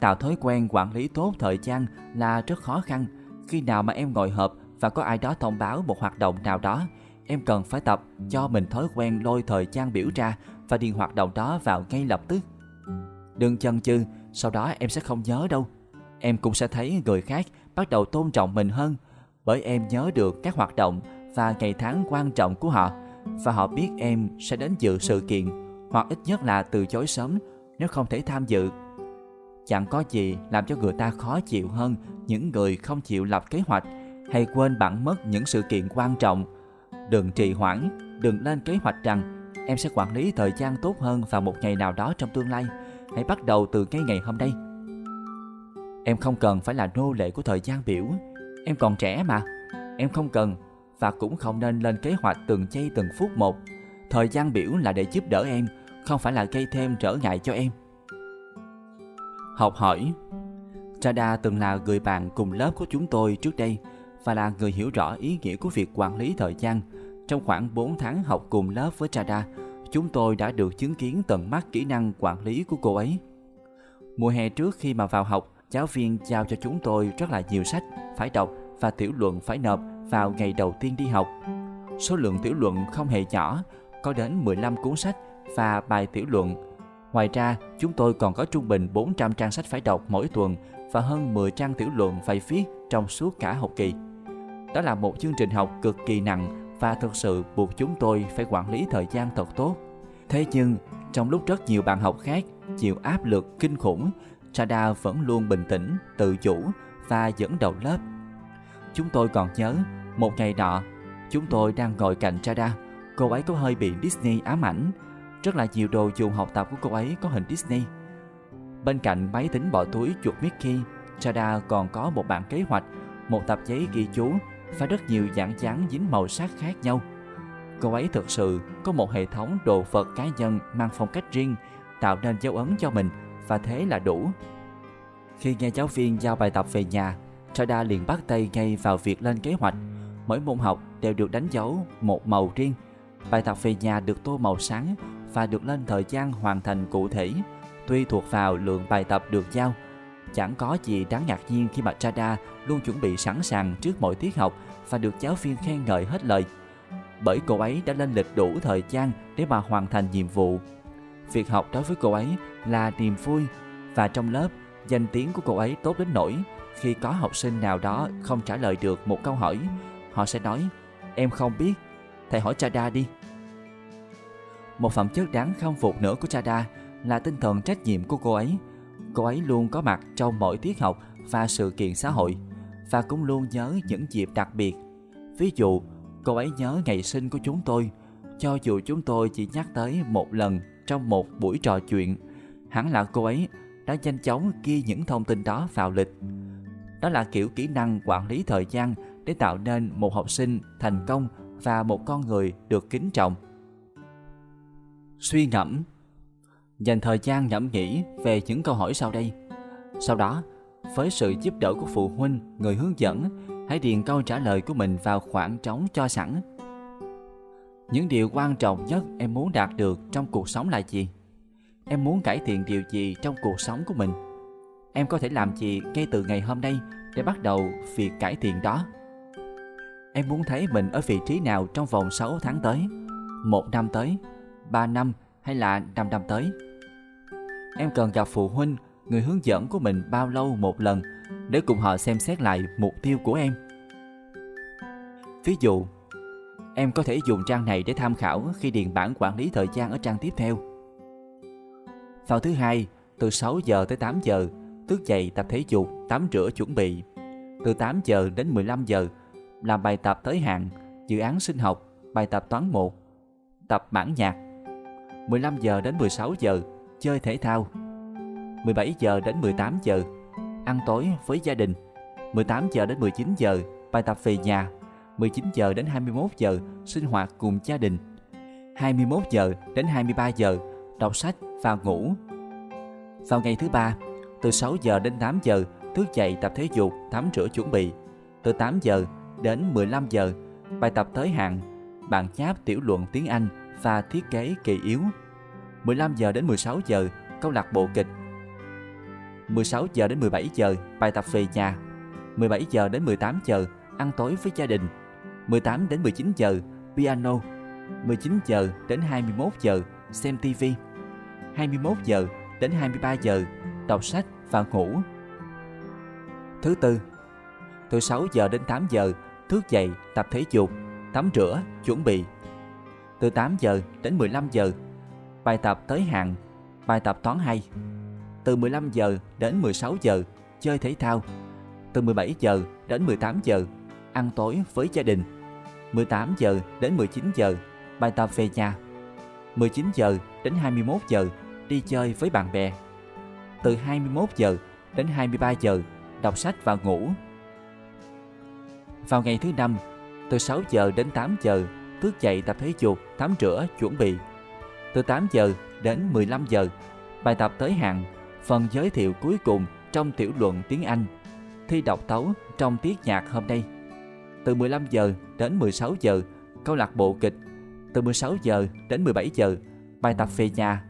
Tạo thói quen quản lý tốt thời gian là rất khó khăn. Khi nào mà em ngồi họp và có ai đó thông báo một hoạt động nào đó, em cần phải tập cho mình thói quen lôi thời gian biểu ra và điền hoạt động đó vào ngay lập tức. Đừng chần chừ, sau đó em sẽ không nhớ đâu. Em cũng sẽ thấy người khác bắt đầu tôn trọng mình hơn, bởi em nhớ được các hoạt động và ngày tháng quan trọng của họ, và họ biết em sẽ đến dự sự kiện, hoặc ít nhất là từ chối sớm nếu không thể tham dự. Chẳng có gì làm cho người ta khó chịu hơn những người không chịu lập kế hoạch hay quên bẵng mất những sự kiện quan trọng. Đừng trì hoãn, đừng lên kế hoạch rằng em sẽ quản lý thời gian tốt hơn vào một ngày nào đó trong tương lai. Hãy bắt đầu từ ngay ngày hôm nay. Em không cần phải là nô lệ của thời gian biểu. Em còn trẻ mà. Em không cần và cũng không nên lên kế hoạch từng giây từng phút một. Thời gian biểu là để giúp đỡ em, không phải là gây thêm trở ngại cho em. Học hỏi. Trada từng là người bạn cùng lớp của chúng tôi trước đây và là người hiểu rõ ý nghĩa của việc quản lý thời gian. Trong khoảng 4 tháng học cùng lớp với Trada, chúng tôi đã được chứng kiến tận mắt kỹ năng quản lý của cô ấy. Mùa hè trước khi mà vào học, giáo viên giao cho chúng tôi rất là nhiều sách phải đọc và tiểu luận phải nộp vào ngày đầu tiên đi học. Số lượng tiểu luận không hề nhỏ, có đến 15 cuốn sách và bài tiểu luận. Ngoài ra, chúng tôi còn có trung bình 400 trang sách phải đọc mỗi tuần và hơn 10 trang tiểu luận phải viết trong suốt cả học kỳ. Đó là một chương trình học cực kỳ nặng và thực sự buộc chúng tôi phải quản lý thời gian thật tốt. Thế nhưng, trong lúc rất nhiều bạn học khác chịu áp lực kinh khủng, Trada vẫn luôn bình tĩnh, tự chủ và dẫn đầu lớp. Chúng tôi còn nhớ, một ngày nọ, chúng tôi đang ngồi cạnh Trada. Cô ấy có hơi bị Disney ám ảnh. Rất là nhiều đồ dùng học tập của cô ấy có hình Disney. Bên cạnh máy tính bỏ túi chuột Mickey, Trada còn có một bản kế hoạch, một tập giấy ghi chú và rất nhiều dạng dán dính màu sắc khác nhau. Cô ấy thực sự có một hệ thống đồ vật cá nhân mang phong cách riêng, tạo nên dấu ấn cho mình và thế là đủ. Khi nghe giáo viên giao bài tập về nhà, Trada liền bắt tay ngay vào việc lên kế hoạch. Mỗi môn học đều được đánh dấu một màu riêng. Bài tập về nhà được tô màu sáng và được lên thời gian hoàn thành cụ thể, tùy thuộc vào lượng bài tập được giao. Chẳng có gì đáng ngạc nhiên khi mà Trada luôn chuẩn bị sẵn sàng trước mỗi tiết học và được giáo viên khen ngợi hết lời, bởi cô ấy đã lên lịch đủ thời gian để mà hoàn thành nhiệm vụ. Việc học đối với cô ấy là niềm vui, và trong lớp, danh tiếng của cô ấy tốt đến nỗi khi có học sinh nào đó không trả lời được một câu hỏi, họ sẽ nói, em không biết, thầy hỏi Trada đi. Một phẩm chất đáng khâm phục nữa của Trada là tinh thần trách nhiệm của cô ấy. Cô ấy luôn có mặt trong mỗi tiết học và sự kiện xã hội, và cũng luôn nhớ những dịp đặc biệt. Ví dụ, cô ấy nhớ ngày sinh của chúng tôi, cho dù chúng tôi chỉ nhắc tới một lần trong một buổi trò chuyện. Hẳn là cô ấy đã nhanh chóng ghi những thông tin đó vào lịch. Đó là kiểu kỹ năng quản lý thời gian để tạo nên một học sinh thành công và một con người được kính trọng. Suy ngẫm. Dành thời gian ngẫm nghĩ về những câu hỏi sau đây. Sau đó, với sự giúp đỡ của phụ huynh, người hướng dẫn, hãy điền câu trả lời của mình vào khoảng trống cho sẵn. Những điều quan trọng nhất em muốn đạt được trong cuộc sống là gì? Em muốn cải thiện điều gì trong cuộc sống của mình? Em có thể làm gì ngay từ ngày hôm nay để bắt đầu việc cải thiện đó? Em muốn thấy mình ở vị trí nào trong vòng 6 tháng tới, 1 năm tới, 3 năm hay là 5 năm tới? Em cần gặp phụ huynh, người hướng dẫn của mình bao lâu một lần để cùng họ xem xét lại mục tiêu của em? Ví dụ, em có thể dùng trang này để tham khảo khi điền bản quản lý thời gian ở trang tiếp theo. Vào thứ Hai, từ 6 giờ tới 8 giờ, thức dậy tập thể dục, tắm rửa chuẩn bị. Từ 8 giờ đến 15 giờ, làm bài tập tới hạn, dự án sinh học, bài tập toán 1, tập bản nhạc. 15 giờ đến 16 giờ, chơi thể thao. 17 giờ đến 18 giờ, ăn tối với gia đình. 18 giờ đến 19 giờ, bài tập về nhà. 19 giờ đến 21 giờ, sinh hoạt cùng gia đình. 21 giờ đến 23 giờ, đọc sách và ngủ. Vào ngày thứ Ba, từ 6 giờ đến 8 giờ, thức dậy tập thể dục, tắm rửa chuẩn bị. Từ 8 giờ đến 15 giờ, bài tập tới hạn, bản nháp tiểu luận tiếng Anh và thiết kế kỳ yếu. 15 giờ đến 16 giờ, câu lạc bộ kịch. 16 giờ đến 17 giờ, bài tập về nhà. 17 giờ đến 18 giờ, ăn tối với gia đình. 18 đến 19 giờ, piano. 19 giờ đến 21 giờ, xem TV. 21 giờ đến 23 giờ, đọc sách và ngủ. Thứ Tư, từ 6 giờ đến 8 giờ, thức dậy, tập thể dục, tắm rửa, chuẩn bị. Từ 8 giờ đến 15 giờ, bài tập tới hạn, bài tập toán 2. Từ 15 giờ đến 16 giờ, chơi thể thao. Từ 17 giờ đến 18 giờ, ăn tối với gia đình. 18 giờ đến 19 giờ, bài tập về nhà. 19 giờ đến 21 giờ, đi chơi với bạn bè. Từ 21 giờ đến 23 giờ, đọc sách và ngủ. Vào ngày thứ 5, từ 6 giờ đến 8 giờ, thức dậy tập thể dục, tắm rửa, chuẩn bị. Từ 8 giờ đến 15 giờ, bài tập tới hạn, phần giới thiệu cuối cùng trong tiểu luận tiếng Anh, thi đọc tấu trong tiết nhạc hôm nay. Từ 15 giờ đến 16 giờ, câu lạc bộ kịch. Từ 16 giờ đến 17 giờ, bài tập về nhà.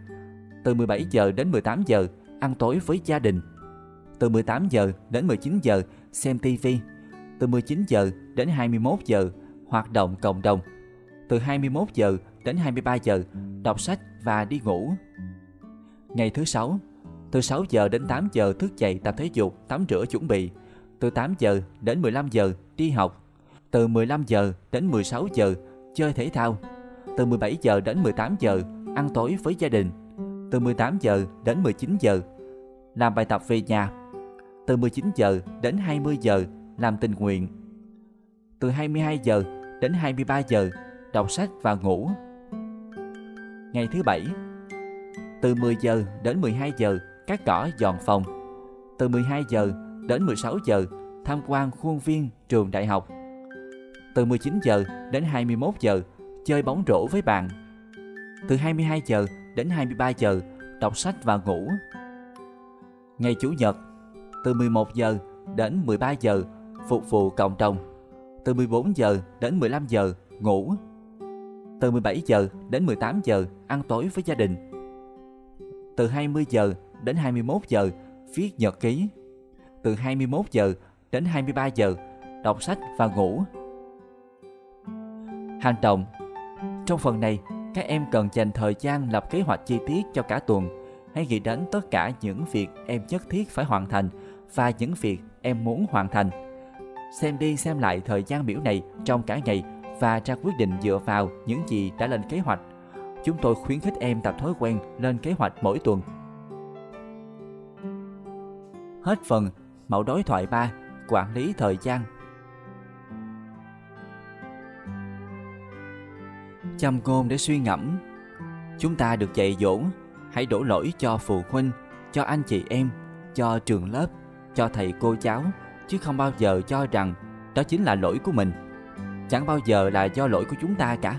Từ 17 giờ đến 18 giờ, ăn tối với gia đình. Từ 18 giờ đến 19 giờ, xem TV. Từ 19 giờ đến 21 giờ, hoạt động cộng đồng. Từ 21 giờ đến 23 giờ, đọc sách và đi ngủ. Ngày thứ 6, từ 6 giờ đến 8 giờ thức dậy tập thể dục, tắm rửa chuẩn bị. Từ 8 giờ đến 15 giờ, đi học. Từ 15 giờ đến 16 giờ, chơi thể thao. Từ 17 giờ đến 18 giờ, ăn tối với gia đình. Từ 18 giờ đến 19 giờ, làm bài tập về nhà. Từ 19 giờ đến 20 giờ, làm tình nguyện. Từ 22 giờ đến 23 giờ, đọc sách và ngủ. Ngày thứ 7, từ 10 giờ đến 12 giờ, cắt cỏ dọn phòng. Từ 12 giờ đến 16 giờ, tham quan khuôn viên trường đại học. Từ 19 giờ đến 21 giờ, chơi bóng rổ với bạn. Từ 22 giờ đến 23 giờ, đọc sách và ngủ. Ngày Chủ nhật, từ 11 giờ đến 13 giờ, phục vụ cộng đồng. Từ 14 giờ đến 15 giờ, ngủ. Từ 17 giờ đến 18 giờ, ăn tối với gia đình. Từ 20 giờ đến 21 giờ, viết nhật ký. Từ 21 giờ đến 23 giờ, đọc sách và ngủ. Hành động. Trong phần này, các em cần dành thời gian lập kế hoạch chi tiết cho cả tuần. Hãy nghĩ đến tất cả những việc em nhất thiết phải hoàn thành và những việc em muốn hoàn thành. Xem đi xem lại thời gian biểu này trong cả ngày và ra quyết định dựa vào những gì đã lên kế hoạch. Chúng tôi khuyến khích em tập thói quen lên kế hoạch mỗi tuần. Hết phần mẫu đối thoại 3, quản lý thời gian. Châm ngôn để suy ngẫm. Chúng ta được dạy dỗ hãy đổ lỗi cho phụ huynh, cho anh chị em, cho trường lớp, cho thầy cô giáo, chứ không bao giờ cho rằng đó chính là lỗi của mình. Chẳng bao giờ là do lỗi của chúng ta cả.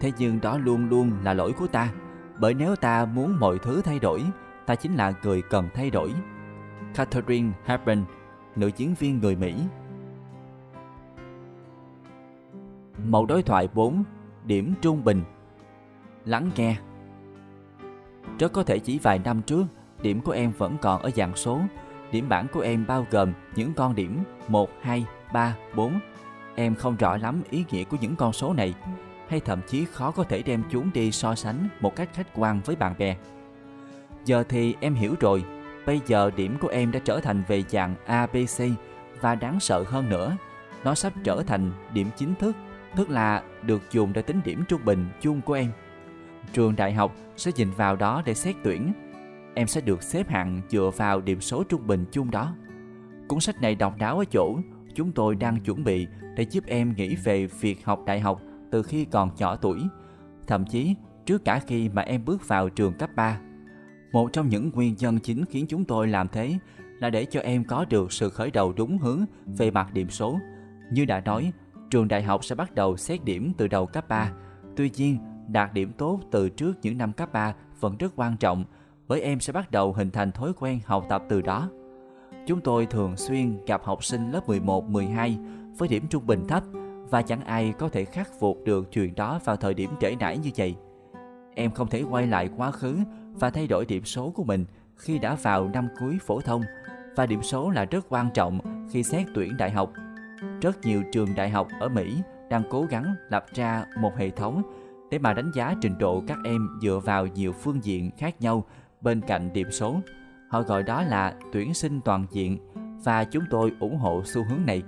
Thế nhưng đó luôn luôn là lỗi của ta, bởi nếu ta muốn mọi thứ thay đổi, ta chính là người cần thay đổi. Catherine Hepburn, nữ diễn viên người Mỹ. Mẫu đối thoại 4, điểm trung bình. Lắng nghe. Rất có thể chỉ vài năm trước, điểm của em vẫn còn ở dạng số. Điểm bảng của em bao gồm những con điểm 1, 2, 3, 4. Em không rõ lắm ý nghĩa của những con số này, hay thậm chí khó có thể đem chúng đi so sánh một cách khách quan với bạn bè. Giờ thì em hiểu rồi, bây giờ điểm của em đã trở thành về dạng ABC và đáng sợ hơn nữa, nó sắp trở thành điểm chính thức, tức là được dùng để tính điểm trung bình chung của em. Trường đại học sẽ nhìn vào đó để xét tuyển. Em sẽ được xếp hạng dựa vào điểm số trung bình chung đó. Cuốn sách này độc đáo ở chỗ chúng tôi đang chuẩn bị để giúp em nghĩ về việc học đại học từ khi còn nhỏ tuổi, thậm chí trước cả khi mà em bước vào trường cấp 3. Một trong những nguyên nhân chính khiến chúng tôi làm thế là để cho em có được sự khởi đầu đúng hướng về mặt điểm số. Như đã nói, trường đại học sẽ bắt đầu xét điểm từ đầu cấp 3. Tuy nhiên, đạt điểm tốt từ trước những năm cấp 3 vẫn rất quan trọng, bởi em sẽ bắt đầu hình thành thói quen học tập từ đó. Chúng tôi thường xuyên gặp học sinh lớp 11-12 với điểm trung bình thấp và chẳng ai có thể khắc phục được chuyện đó vào thời điểm trễ nải như vậy. Em không thể quay lại quá khứ và thay đổi điểm số của mình khi đã vào năm cuối phổ thông, và điểm số là rất quan trọng khi xét tuyển đại học. Rất nhiều trường đại học ở Mỹ đang cố gắng lập ra một hệ thống để mà đánh giá trình độ các em dựa vào nhiều phương diện khác nhau bên cạnh điểm số. Họ gọi đó là tuyển sinh toàn diện, và chúng tôi ủng hộ xu hướng này.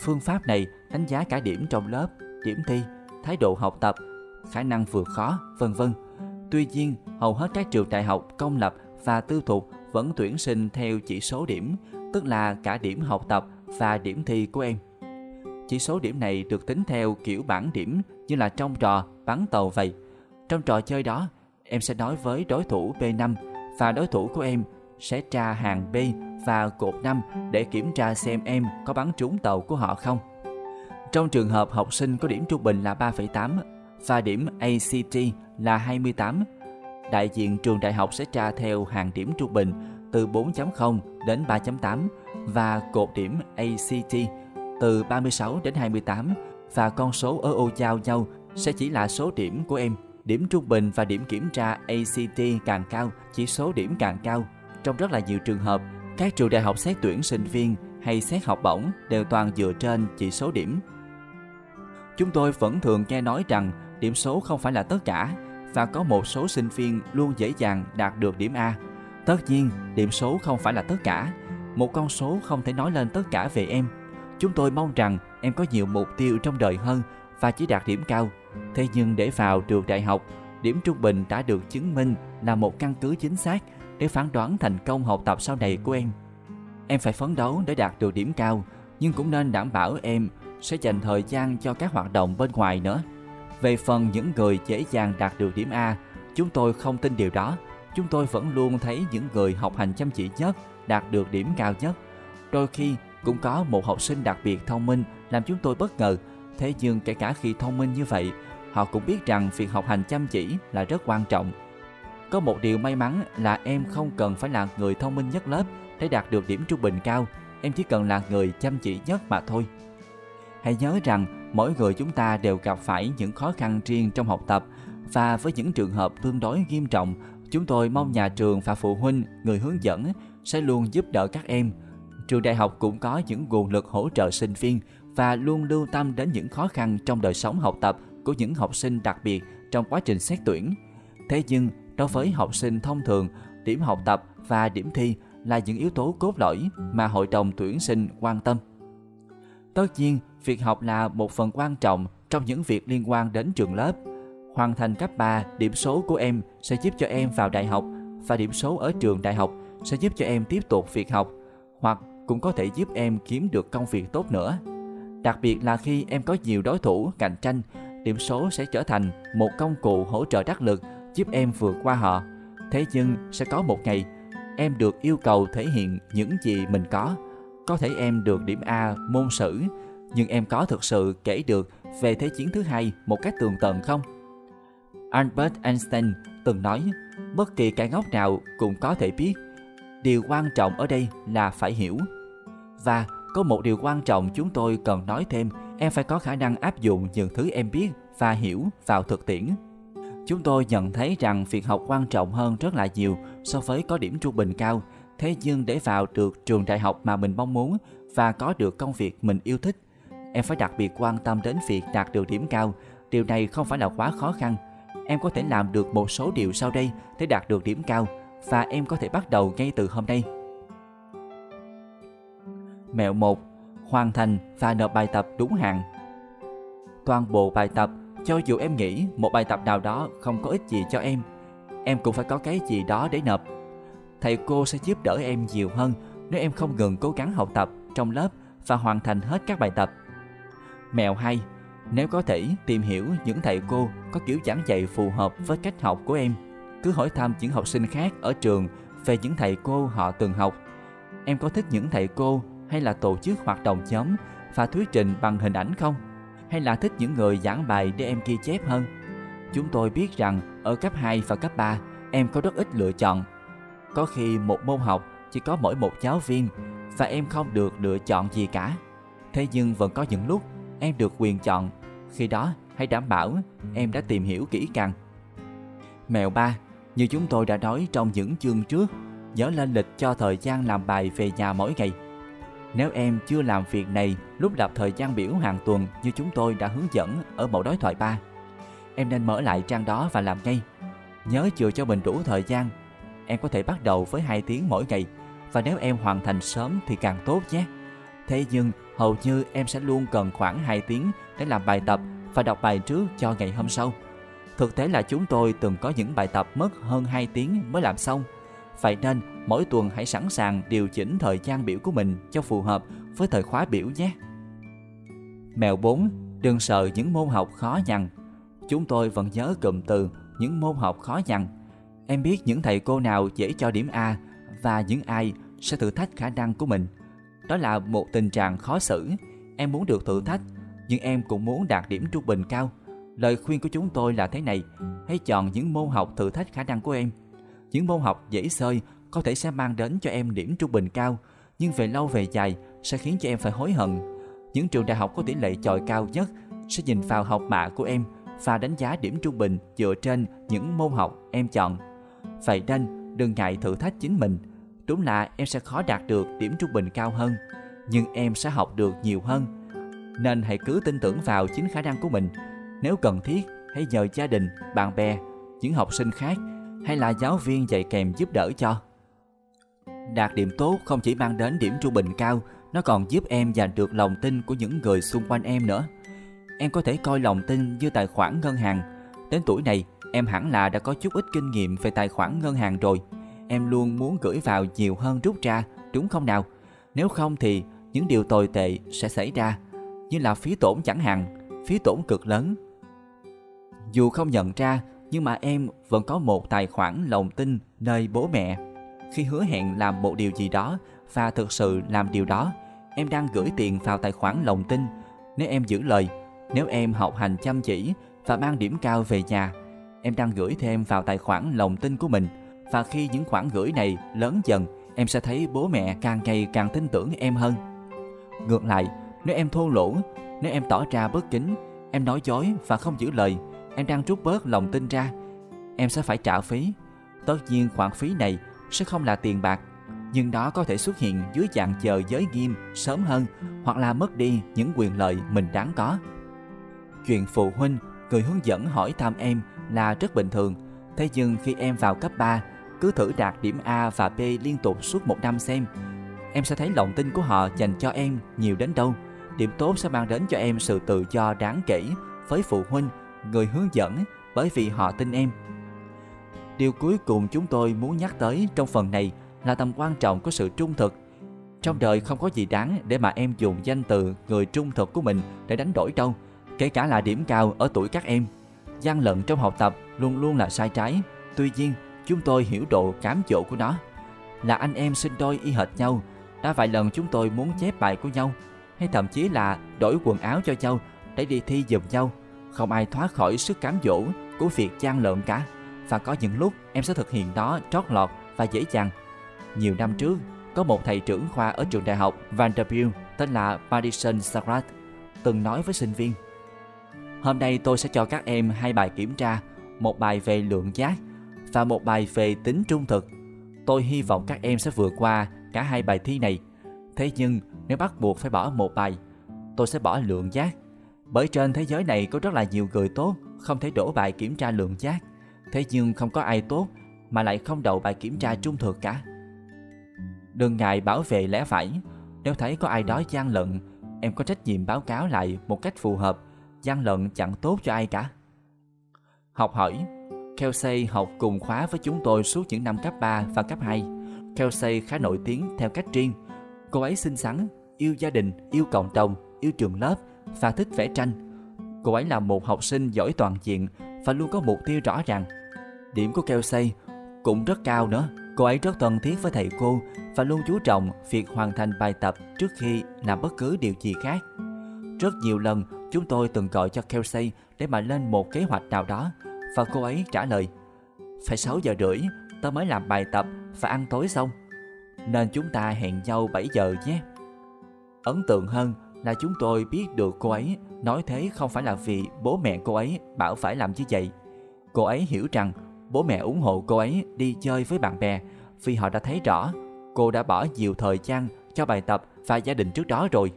Phương pháp này đánh giá cả điểm trong lớp, điểm thi, thái độ học tập, khả năng vượt khó, vân vân. Tuy nhiên, hầu hết các trường đại học công lập và tư thục vẫn tuyển sinh theo chỉ số điểm, tức là cả điểm học tập và điểm thi của em. Chỉ số điểm này được tính theo kiểu bảng điểm như là trong trò bắn tàu vậy. Trong trò chơi đó, em sẽ nói với đối thủ B5 và đối thủ của em sẽ tra hàng B và cột 5 để kiểm tra xem em có bắn trúng tàu của họ không. Trong trường hợp học sinh có điểm trung bình là 3,8 và điểm ACT là 28, đại diện trường đại học sẽ tra theo hàng điểm trung bình từ 4.0 đến 3.8 và cột điểm ACT từ 36 đến 28 và con số ở ô giao nhau sẽ chỉ là số điểm của em. Điểm trung bình và điểm kiểm tra ACT càng cao, chỉ số điểm càng cao. Trong rất là nhiều trường hợp, các trường đại học xét tuyển sinh viên hay xét học bổng đều toàn dựa trên chỉ số điểm. Chúng tôi vẫn thường nghe nói rằng điểm số không phải là tất cả và có một số sinh viên luôn dễ dàng đạt được điểm A. Tất nhiên, điểm số không phải là tất cả. Một con số không thể nói lên tất cả về em. Chúng tôi mong rằng em có nhiều mục tiêu trong đời hơn và chỉ đạt điểm cao. Thế nhưng để vào trường đại học, điểm trung bình đã được chứng minh là một căn cứ chính xác để phán đoán thành công học tập sau này của em. Em phải phấn đấu để đạt được điểm cao, nhưng cũng nên đảm bảo em sẽ dành thời gian cho các hoạt động bên ngoài nữa. Về phần những người dễ dàng đạt được điểm A, chúng tôi không tin điều đó. Chúng tôi vẫn luôn thấy những người học hành chăm chỉ nhất đạt được điểm cao nhất. Đôi khi cũng có một học sinh đặc biệt thông minh làm chúng tôi bất ngờ. Thế nhưng kể cả khi thông minh như vậy, họ cũng biết rằng việc học hành chăm chỉ là rất quan trọng. Có một điều may mắn là em không cần phải là người thông minh nhất lớp để đạt được điểm trung bình cao. Em chỉ cần là người chăm chỉ nhất mà thôi. Hãy nhớ rằng mỗi người chúng ta đều gặp phải những khó khăn riêng trong học tập, và với những trường hợp tương đối nghiêm trọng, chúng tôi mong nhà trường và phụ huynh, người hướng dẫn sẽ luôn giúp đỡ các em. Trường đại học cũng có những nguồn lực hỗ trợ sinh viên và luôn lưu tâm đến những khó khăn trong đời sống học tập của những học sinh đặc biệt trong quá trình xét tuyển. Thế nhưng, đối với học sinh thông thường, điểm học tập và điểm thi là những yếu tố cốt lõi mà hội đồng tuyển sinh quan tâm. Tất nhiên, việc học là một phần quan trọng trong những việc liên quan đến trường lớp. Hoàn thành cấp 3, điểm số của em sẽ giúp cho em vào đại học và điểm số ở trường đại học sẽ giúp cho em tiếp tục việc học, hoặc cũng có thể giúp em kiếm được công việc tốt nữa. Đặc biệt là khi em có nhiều đối thủ cạnh tranh, điểm số sẽ trở thành một công cụ hỗ trợ đắc lực giúp em vượt qua họ. Thế nhưng sẽ có một ngày, em được yêu cầu thể hiện những gì mình có. Có thể em được điểm A môn sử, nhưng em có thực sự kể được về Thế chiến thứ hai một cách tường tận không? Albert Einstein từng nói, bất kỳ cái góc nào cũng có thể biết. Điều quan trọng ở đây là phải hiểu. Và có một điều quan trọng chúng tôi cần nói thêm, em phải có khả năng áp dụng những thứ em biết và hiểu vào thực tiễn. Chúng tôi nhận thấy rằng việc học quan trọng hơn rất là nhiều so với có điểm trung bình cao. Thế nhưng để vào được trường đại học mà mình mong muốn và có được công việc mình yêu thích, em phải đặc biệt quan tâm đến việc đạt được điểm cao. Điều này không phải là quá khó khăn. Em có thể làm được một số điều sau đây để đạt được điểm cao, và em có thể bắt đầu ngay từ hôm nay. Mẹo 1. Hoàn thành và nộp bài tập đúng hạn. Toàn bộ bài tập, cho dù em nghĩ một bài tập nào đó không có ích gì cho em cũng phải có cái gì đó để nộp. Thầy cô sẽ giúp đỡ em nhiều hơn nếu em không ngừng cố gắng học tập trong lớp và hoàn thành hết các bài tập. Mẹo 2. Nếu có thể, tìm hiểu những thầy cô có kiểu giảng dạy phù hợp với cách học của em. Cứ hỏi thăm những học sinh khác ở trường về những thầy cô họ từng học. Em có thích những thầy cô hay là tổ chức hoạt động nhóm và thuyết trình bằng hình ảnh không? Hay là thích những người giảng bài để em ghi chép hơn? Chúng tôi biết rằng ở cấp 2 và cấp 3, em có rất ít lựa chọn. Có khi một môn học chỉ có mỗi một giáo viên và em không được lựa chọn gì cả. Thế nhưng vẫn có những lúc em được quyền chọn. Khi đó, hãy đảm bảo em đã tìm hiểu kỹ càng. Mẹo 3. Như chúng tôi đã nói trong những chương trước, nhớ lên lịch cho thời gian làm bài về nhà mỗi ngày. Nếu em chưa làm việc này lúc lập thời gian biểu hàng tuần như chúng tôi đã hướng dẫn ở mẫu đối thoại 3, em nên mở lại trang đó và làm ngay. Nhớ chừa cho mình đủ thời gian. Em có thể bắt đầu với 2 tiếng mỗi ngày, và nếu em hoàn thành sớm thì càng tốt nhé. Thế nhưng hầu như em sẽ luôn cần khoảng 2 tiếng để làm bài tập và đọc bài trước cho ngày hôm sau. Thực tế là chúng tôi từng có những bài tập mất hơn 2 tiếng mới làm xong. Vậy nên mỗi tuần hãy sẵn sàng điều chỉnh thời gian biểu của mình cho phù hợp với thời khóa biểu nhé. Mẹo 4. Đừng sợ những môn học khó nhằn. Chúng tôi vẫn nhớ cụm từ những môn học khó nhằn. Em biết những thầy cô nào dễ cho điểm A và những ai sẽ thử thách khả năng của mình. Đó là một tình trạng khó xử. Em muốn được thử thách, nhưng em cũng muốn đạt điểm trung bình cao. Lời khuyên của chúng tôi là thế này: hãy chọn những môn học thử thách khả năng của em. Những môn học dễ xơi có thể sẽ mang đến cho em điểm trung bình cao, nhưng về lâu về dài sẽ khiến cho em phải hối hận. Những trường đại học có tỷ lệ chọi cao nhất sẽ nhìn vào học bạ của em và đánh giá điểm trung bình dựa trên những môn học em chọn. Vậy nên đừng ngại thử thách chính mình. Đúng là em sẽ khó đạt được điểm trung bình cao hơn, nhưng em sẽ học được nhiều hơn. Nên hãy cứ tin tưởng vào chính khả năng của mình. Nếu cần thiết, hãy nhờ gia đình, bạn bè, những học sinh khác hay là giáo viên dạy kèm giúp đỡ cho. Đạt điểm tốt không chỉ mang đến điểm trung bình cao, nó còn giúp em giành được lòng tin của những người xung quanh em nữa. Em có thể coi lòng tin như tài khoản ngân hàng. Đến tuổi này, em hẳn là đã có chút ít kinh nghiệm về tài khoản ngân hàng rồi. Em luôn muốn gửi vào nhiều hơn rút ra, đúng không nào? Nếu không thì những điều tồi tệ sẽ xảy ra, như là phí tổn chẳng hạn, phí tổn cực lớn. Dù không nhận ra, nhưng mà em vẫn có một tài khoản lòng tin nơi bố mẹ. Khi hứa hẹn làm một điều gì đó và thực sự làm điều đó, em đang gửi tiền vào tài khoản lòng tin. Nếu em giữ lời, nếu em học hành chăm chỉ và mang điểm cao về nhà, em đang gửi thêm vào tài khoản lòng tin của mình. Và khi những khoản gửi này lớn dần, em sẽ thấy bố mẹ càng ngày càng tin tưởng em hơn. Ngược lại, nếu em thô lỗ, nếu em tỏ ra bất kính, em nói dối và không giữ lời, em đang rút bớt lòng tin ra. Em sẽ phải trả phí. Tất nhiên khoản phí này sẽ không là tiền bạc, nhưng đó có thể xuất hiện dưới dạng chờ giới nghiêm sớm hơn hoặc là mất đi những quyền lợi mình đáng có. Chuyện phụ huynh, người hướng dẫn hỏi thăm em là rất bình thường. Thế nhưng khi em vào cấp 3, cứ thử đạt điểm A và B liên tục suốt một năm xem. Em sẽ thấy lòng tin của họ dành cho em nhiều đến đâu. Điểm tốt sẽ mang đến cho em sự tự do đáng kể với phụ huynh, người hướng dẫn, bởi vì họ tin em. Điều cuối cùng chúng tôi muốn nhắc tới trong phần này là tầm quan trọng của sự trung thực. Trong đời không có gì đáng để mà em dùng danh từ người trung thực của mình để đánh đổi đâu, kể cả là điểm cao ở tuổi các em. Gian lận trong học tập luôn luôn là sai trái, tuy nhiên chúng tôi hiểu độ cám dỗ của nó. Là anh em sinh đôi y hệt nhau, đã vài lần chúng tôi muốn chép bài của nhau, hay thậm chí là đổi quần áo cho nhau để đi thi giùm nhau. Không ai thoát khỏi sức cám dỗ của việc gian lận cả, và có những lúc em sẽ thực hiện nó trót lọt và dễ dàng. Nhiều năm trước, có một thầy trưởng khoa ở trường đại học Vanderbilt tên là Madison Sarath từng nói với sinh viên: "Hôm nay tôi sẽ cho các em 2 bài kiểm tra, một bài về lượng giác và một bài về tính trung thực. Tôi hy vọng các em sẽ vượt qua cả 2 bài thi này. Thế nhưng nếu bắt buộc phải bỏ một bài, tôi sẽ bỏ lượng giác. Bởi trên thế giới này có rất là nhiều người tốt không thể đổ bài kiểm tra lượng giác. Thế nhưng không có ai tốt mà lại không đậu bài kiểm tra trung thực cả." Đừng ngại bảo vệ lẽ phải. Nếu thấy có ai đó gian lận, em có trách nhiệm báo cáo lại một cách phù hợp. Gian lận chẳng tốt cho ai cả. Học hỏi. Kelsey học cùng khóa với chúng tôi suốt những năm cấp 3 và cấp 2. Kelsey khá nổi tiếng theo cách riêng. Cô ấy xinh xắn, yêu gia đình, yêu cộng đồng, yêu trường lớp và thích vẽ tranh. Cô ấy là một học sinh giỏi toàn diện và luôn có mục tiêu rõ ràng. Điểm của Kelsey cũng rất cao nữa. Cô ấy rất thân thiết với thầy cô và luôn chú trọng việc hoàn thành bài tập trước khi làm bất cứ điều gì khác. Rất nhiều lần chúng tôi từng gọi cho Kelsey để mà lên một kế hoạch nào đó, và cô ấy trả lời: "Phải 6 giờ rưỡi tôi mới làm bài tập và ăn tối xong, nên chúng ta hẹn nhau 7 giờ nhé." Ấn tượng hơn là chúng tôi biết được cô ấy nói thế không phải là vì bố mẹ cô ấy bảo phải làm như vậy. Cô ấy hiểu rằng bố mẹ ủng hộ cô ấy đi chơi với bạn bè vì họ đã thấy rõ cô đã bỏ nhiều thời gian cho bài tập và gia đình trước đó rồi.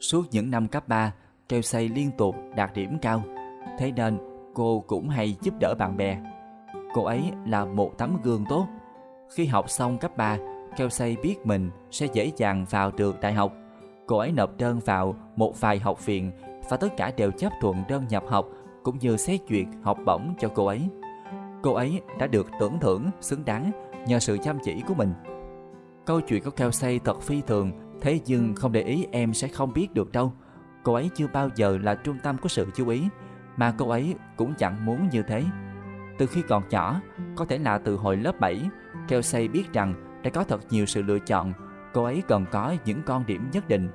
Suốt những năm cấp 3, Kelsey liên tục đạt điểm cao, thế nên cô cũng hay giúp đỡ bạn bè. Cô ấy là một tấm gương tốt. Khi học xong cấp 3, Kelsey biết mình sẽ dễ dàng vào được đại học. Cô ấy nộp đơn vào một vài học viện và tất cả đều chấp thuận đơn nhập học cũng như xét duyệt học bổng cho cô ấy. Cô ấy đã được tưởng thưởng xứng đáng nhờ sự chăm chỉ của mình. Câu chuyện của Kelsey thật phi thường, thế nhưng không để ý em sẽ không biết được đâu. Cô ấy chưa bao giờ là trung tâm của sự chú ý, mà cô ấy cũng chẳng muốn như thế. Từ khi còn nhỏ, có thể là từ hồi lớp 7, Kelsey biết rằng Để có thật nhiều sự lựa chọn, cô ấy cần có những con điểm nhất định.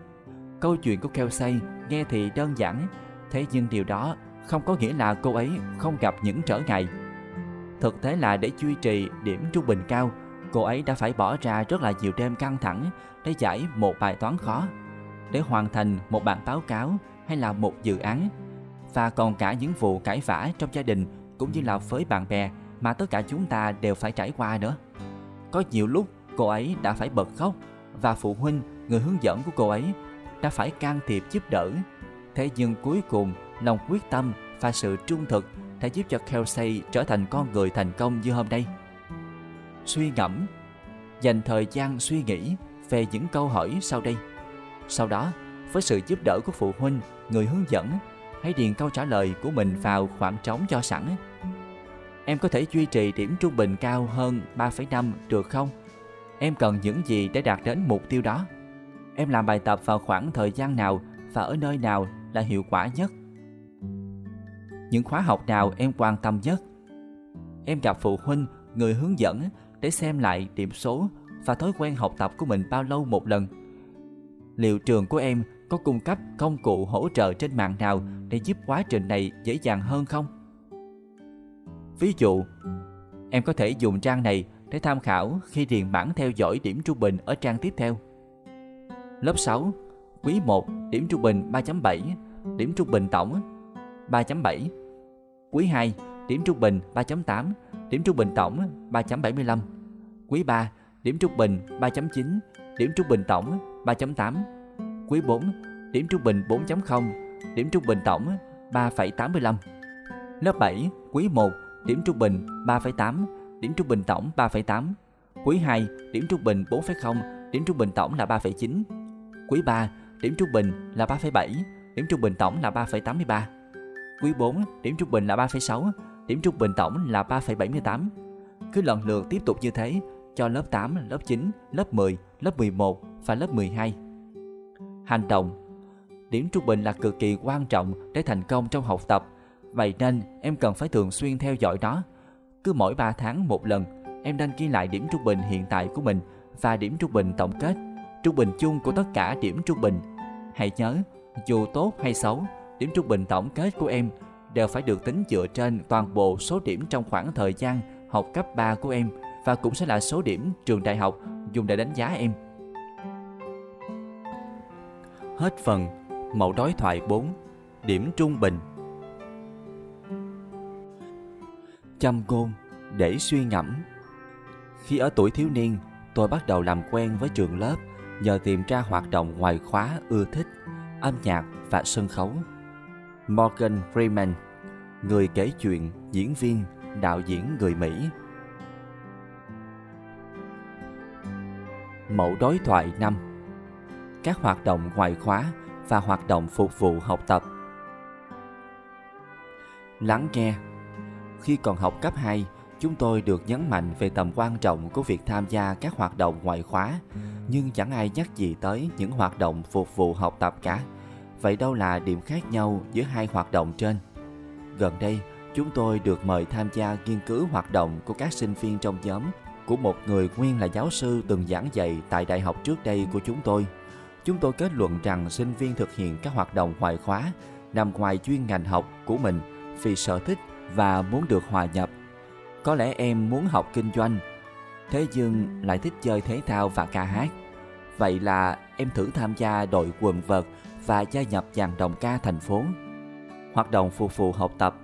Câu chuyện của Kelsey nghe thì đơn giản, thế nhưng điều đó không có nghĩa là cô ấy không gặp những trở ngại. Thực tế là để duy trì điểm trung bình cao, cô ấy đã phải bỏ ra rất là nhiều đêm căng thẳng để giải một bài toán khó, để hoàn thành một bản báo cáo hay là một dự án, và còn cả những vụ cãi vã trong gia đình cũng như là với bạn bè mà tất cả chúng ta đều phải trải qua nữa. Có nhiều lúc cô ấy đã phải bật khóc và phụ huynh, người hướng dẫn của cô ấy đã phải can thiệp giúp đỡ. Thế nhưng cuối cùng, lòng quyết tâm và sự trung thực đã giúp cho Kelsey trở thành con người thành công như hôm nay. Suy ngẫm, dành thời gian suy nghĩ về những câu hỏi sau đây. Sau đó, với sự giúp đỡ của phụ huynh, người hướng dẫn, hãy điền câu trả lời của mình vào khoảng trống cho sẵn. Em có thể duy trì điểm trung bình cao hơn 3,5 được không? Em cần những gì để đạt đến mục tiêu đó? Em làm bài tập vào khoảng thời gian nào và ở nơi nào là hiệu quả nhất? Những khóa học nào em quan tâm nhất? Em gặp phụ huynh, người hướng dẫn để xem lại điểm số và thói quen học tập của mình bao lâu một lần? Liệu trường của em có cung cấp công cụ hỗ trợ trên mạng nào để giúp quá trình này dễ dàng hơn không? Ví dụ, em có thể dùng trang này để tham khảo khi điền bảng theo dõi điểm trung bình ở trang tiếp theo. Lớp 6, quý 1, điểm trung bình 3.7, điểm trung bình tổng 3.7. Quý 2, điểm trung bình 3.8, điểm trung bình tổng 3.75. Quý 3, điểm trung bình 3.9, điểm trung bình tổng 3.8. Quý 4, điểm trung bình 4.0, điểm trung bình tổng 3.85. Lớp 7, quý 1, điểm trung bình 3.8, điểm trung bình tổng 3.8. Quý 2, điểm trung bình 4.0, điểm trung bình tổng là 3.9. Quý 3, điểm trung bình là 3.7, điểm trung bình tổng là 3.83. Quý 4, điểm trung bình là 3.6, điểm trung bình tổng là 3.78. Cứ lần lượt tiếp tục như thế cho lớp 8, lớp 9, lớp 10, lớp 11 và lớp 12. Hành động. Điểm trung bình là cực kỳ quan trọng để thành công trong học tập. Vậy nên em cần phải thường xuyên theo dõi nó. Cứ mỗi 3 tháng một lần, em nên ghi lại điểm trung bình hiện tại của mình và điểm trung bình tổng kết, trung bình chung của tất cả điểm trung bình. Hãy nhớ, dù tốt hay xấu, điểm trung bình tổng kết của em đều phải được tính dựa trên toàn bộ số điểm trong khoảng thời gian học cấp 3 của em, và cũng sẽ là số điểm trường đại học dùng để đánh giá em. Hết phần mẫu đối thoại 4, điểm trung bình. Châm ngôn để suy ngẫm. Khi ở tuổi thiếu niên, tôi bắt đầu làm quen với trường lớp nhờ tìm ra hoạt động ngoài khóa ưa thích, âm nhạc và sân khấu. Morgan Freeman, người kể chuyện, diễn viên, đạo diễn người Mỹ. Mẫu đối thoại 5. Các hoạt động ngoại khóa và hoạt động phục vụ học tập. Lắng nghe. Khi còn học cấp 2, chúng tôi được nhấn mạnh về tầm quan trọng của việc tham gia các hoạt động ngoại khóa, nhưng chẳng ai nhắc gì tới những hoạt động phục vụ học tập cả. Vậy đâu là điểm khác nhau giữa hai hoạt động trên? Gần đây, chúng tôi được mời tham gia nghiên cứu hoạt động của các sinh viên trong nhóm của một người nguyên là giáo sư từng giảng dạy tại đại học trước đây của chúng tôi. Chúng tôi kết luận rằng sinh viên thực hiện các hoạt động ngoại khóa nằm ngoài chuyên ngành học của mình vì sở thích và muốn được hòa nhập. Có lẽ em muốn học kinh doanh, thế nhưng lại thích chơi thể thao và ca hát. Vậy là em thử tham gia đội quần vợt và gia nhập dàn đồng ca thành phố. Hoạt động phục vụ học tập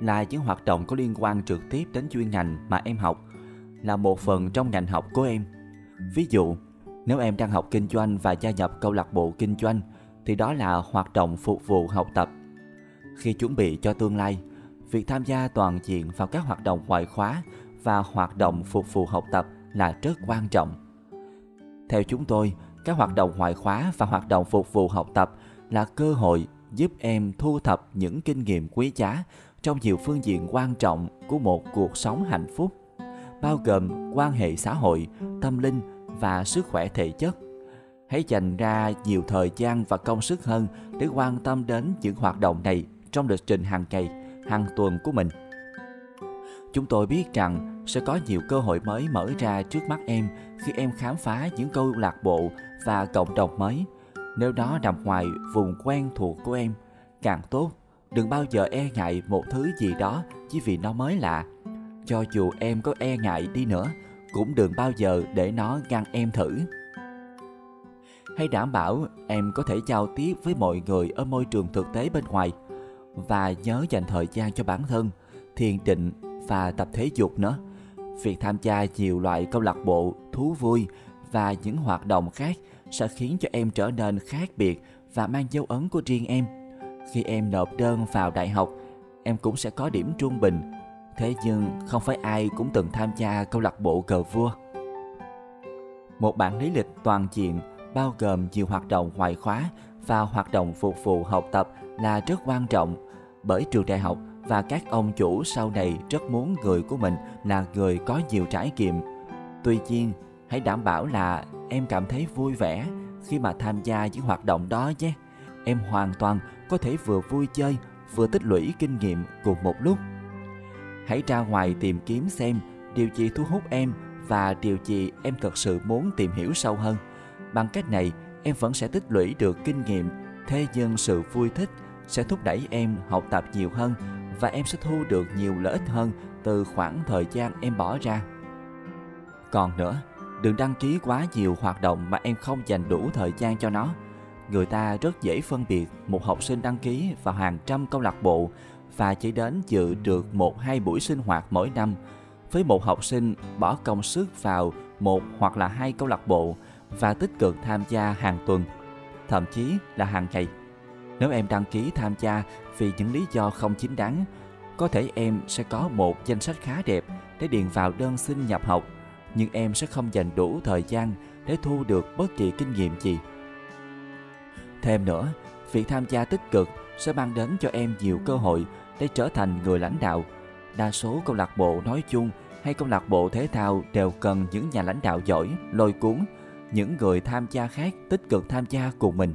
là những hoạt động có liên quan trực tiếp đến chuyên ngành mà em học, là một phần trong ngành học của em. Ví dụ, nếu em đang học kinh doanh và gia nhập câu lạc bộ kinh doanh, thì đó là hoạt động phục vụ học tập. Khi chuẩn bị cho tương lai, việc tham gia toàn diện vào các hoạt động ngoại khóa và hoạt động phục vụ học tập là rất quan trọng. Theo chúng tôi, các hoạt động ngoại khóa và hoạt động phục vụ học tập là cơ hội giúp em thu thập những kinh nghiệm quý giá trong nhiều phương diện quan trọng của một cuộc sống hạnh phúc, bao gồm quan hệ xã hội, tâm linh và sức khỏe thể chất. Hãy dành ra nhiều thời gian và công sức hơn để quan tâm đến những hoạt động này trong lịch trình hàng ngày, hàng tuần của mình. Chúng tôi biết rằng sẽ có nhiều cơ hội mới mở ra trước mắt em khi em khám phá những câu lạc bộ và cộng đồng mới. Nếu nó nằm ngoài vùng quen thuộc của em, càng tốt. Đừng bao giờ e ngại một thứ gì đó chỉ vì nó mới lạ. Cho dù em có e ngại đi nữa, cũng đừng bao giờ để nó ngăn em thử. Hãy đảm bảo em có thể giao tiếp với mọi người ở môi trường thực tế bên ngoài. Và nhớ dành thời gian cho bản thân, thiền định và tập thể dục nữa. Việc tham gia nhiều loại câu lạc bộ, thú vui và những hoạt động khác sẽ khiến cho em trở nên khác biệt và mang dấu ấn của riêng em. Khi em nộp đơn vào đại học, em cũng sẽ có điểm trung bình. Thế nhưng không phải ai cũng từng tham gia câu lạc bộ cờ vua. Một bản lý lịch toàn diện bao gồm nhiều hoạt động ngoại khóa và hoạt động phục vụ học tập là rất quan trọng, bởi trường đại học và các ông chủ sau này rất muốn người của mình là người có nhiều trải nghiệm. Tuy nhiên, hãy đảm bảo là em cảm thấy vui vẻ khi mà tham gia những hoạt động đó nhé. Em hoàn toàn có thể vừa vui chơi, vừa tích lũy kinh nghiệm cùng một lúc. Hãy ra ngoài tìm kiếm xem điều gì thu hút em và điều gì em thật sự muốn tìm hiểu sâu hơn. Bằng cách này, em vẫn sẽ tích lũy được kinh nghiệm, thế nhưng sự vui thích sẽ thúc đẩy em học tập nhiều hơn và em sẽ thu được nhiều lợi ích hơn từ khoảng thời gian em bỏ ra. Còn nữa, đừng đăng ký quá nhiều hoạt động mà em không dành đủ thời gian cho nó. Người ta rất dễ phân biệt một học sinh đăng ký vào hàng trăm câu lạc bộ và chỉ đến dự được 1-2 buổi sinh hoạt mỗi năm, với một học sinh bỏ công sức vào 1 hoặc là 2 câu lạc bộ và tích cực tham gia hàng tuần, thậm chí là hàng ngày. Nếu em đăng ký tham gia vì những lý do không chính đáng, có thể em sẽ có một danh sách khá đẹp để điền vào đơn xin nhập học, nhưng em sẽ không dành đủ thời gian để thu được bất kỳ kinh nghiệm gì. Thêm nữa, việc tham gia tích cực sẽ mang đến cho em nhiều cơ hội để trở thành người lãnh đạo. Đa số câu lạc bộ nói chung hay câu lạc bộ thể thao đều cần những nhà lãnh đạo giỏi, lôi cuốn, những người tham gia khác tích cực tham gia cùng mình.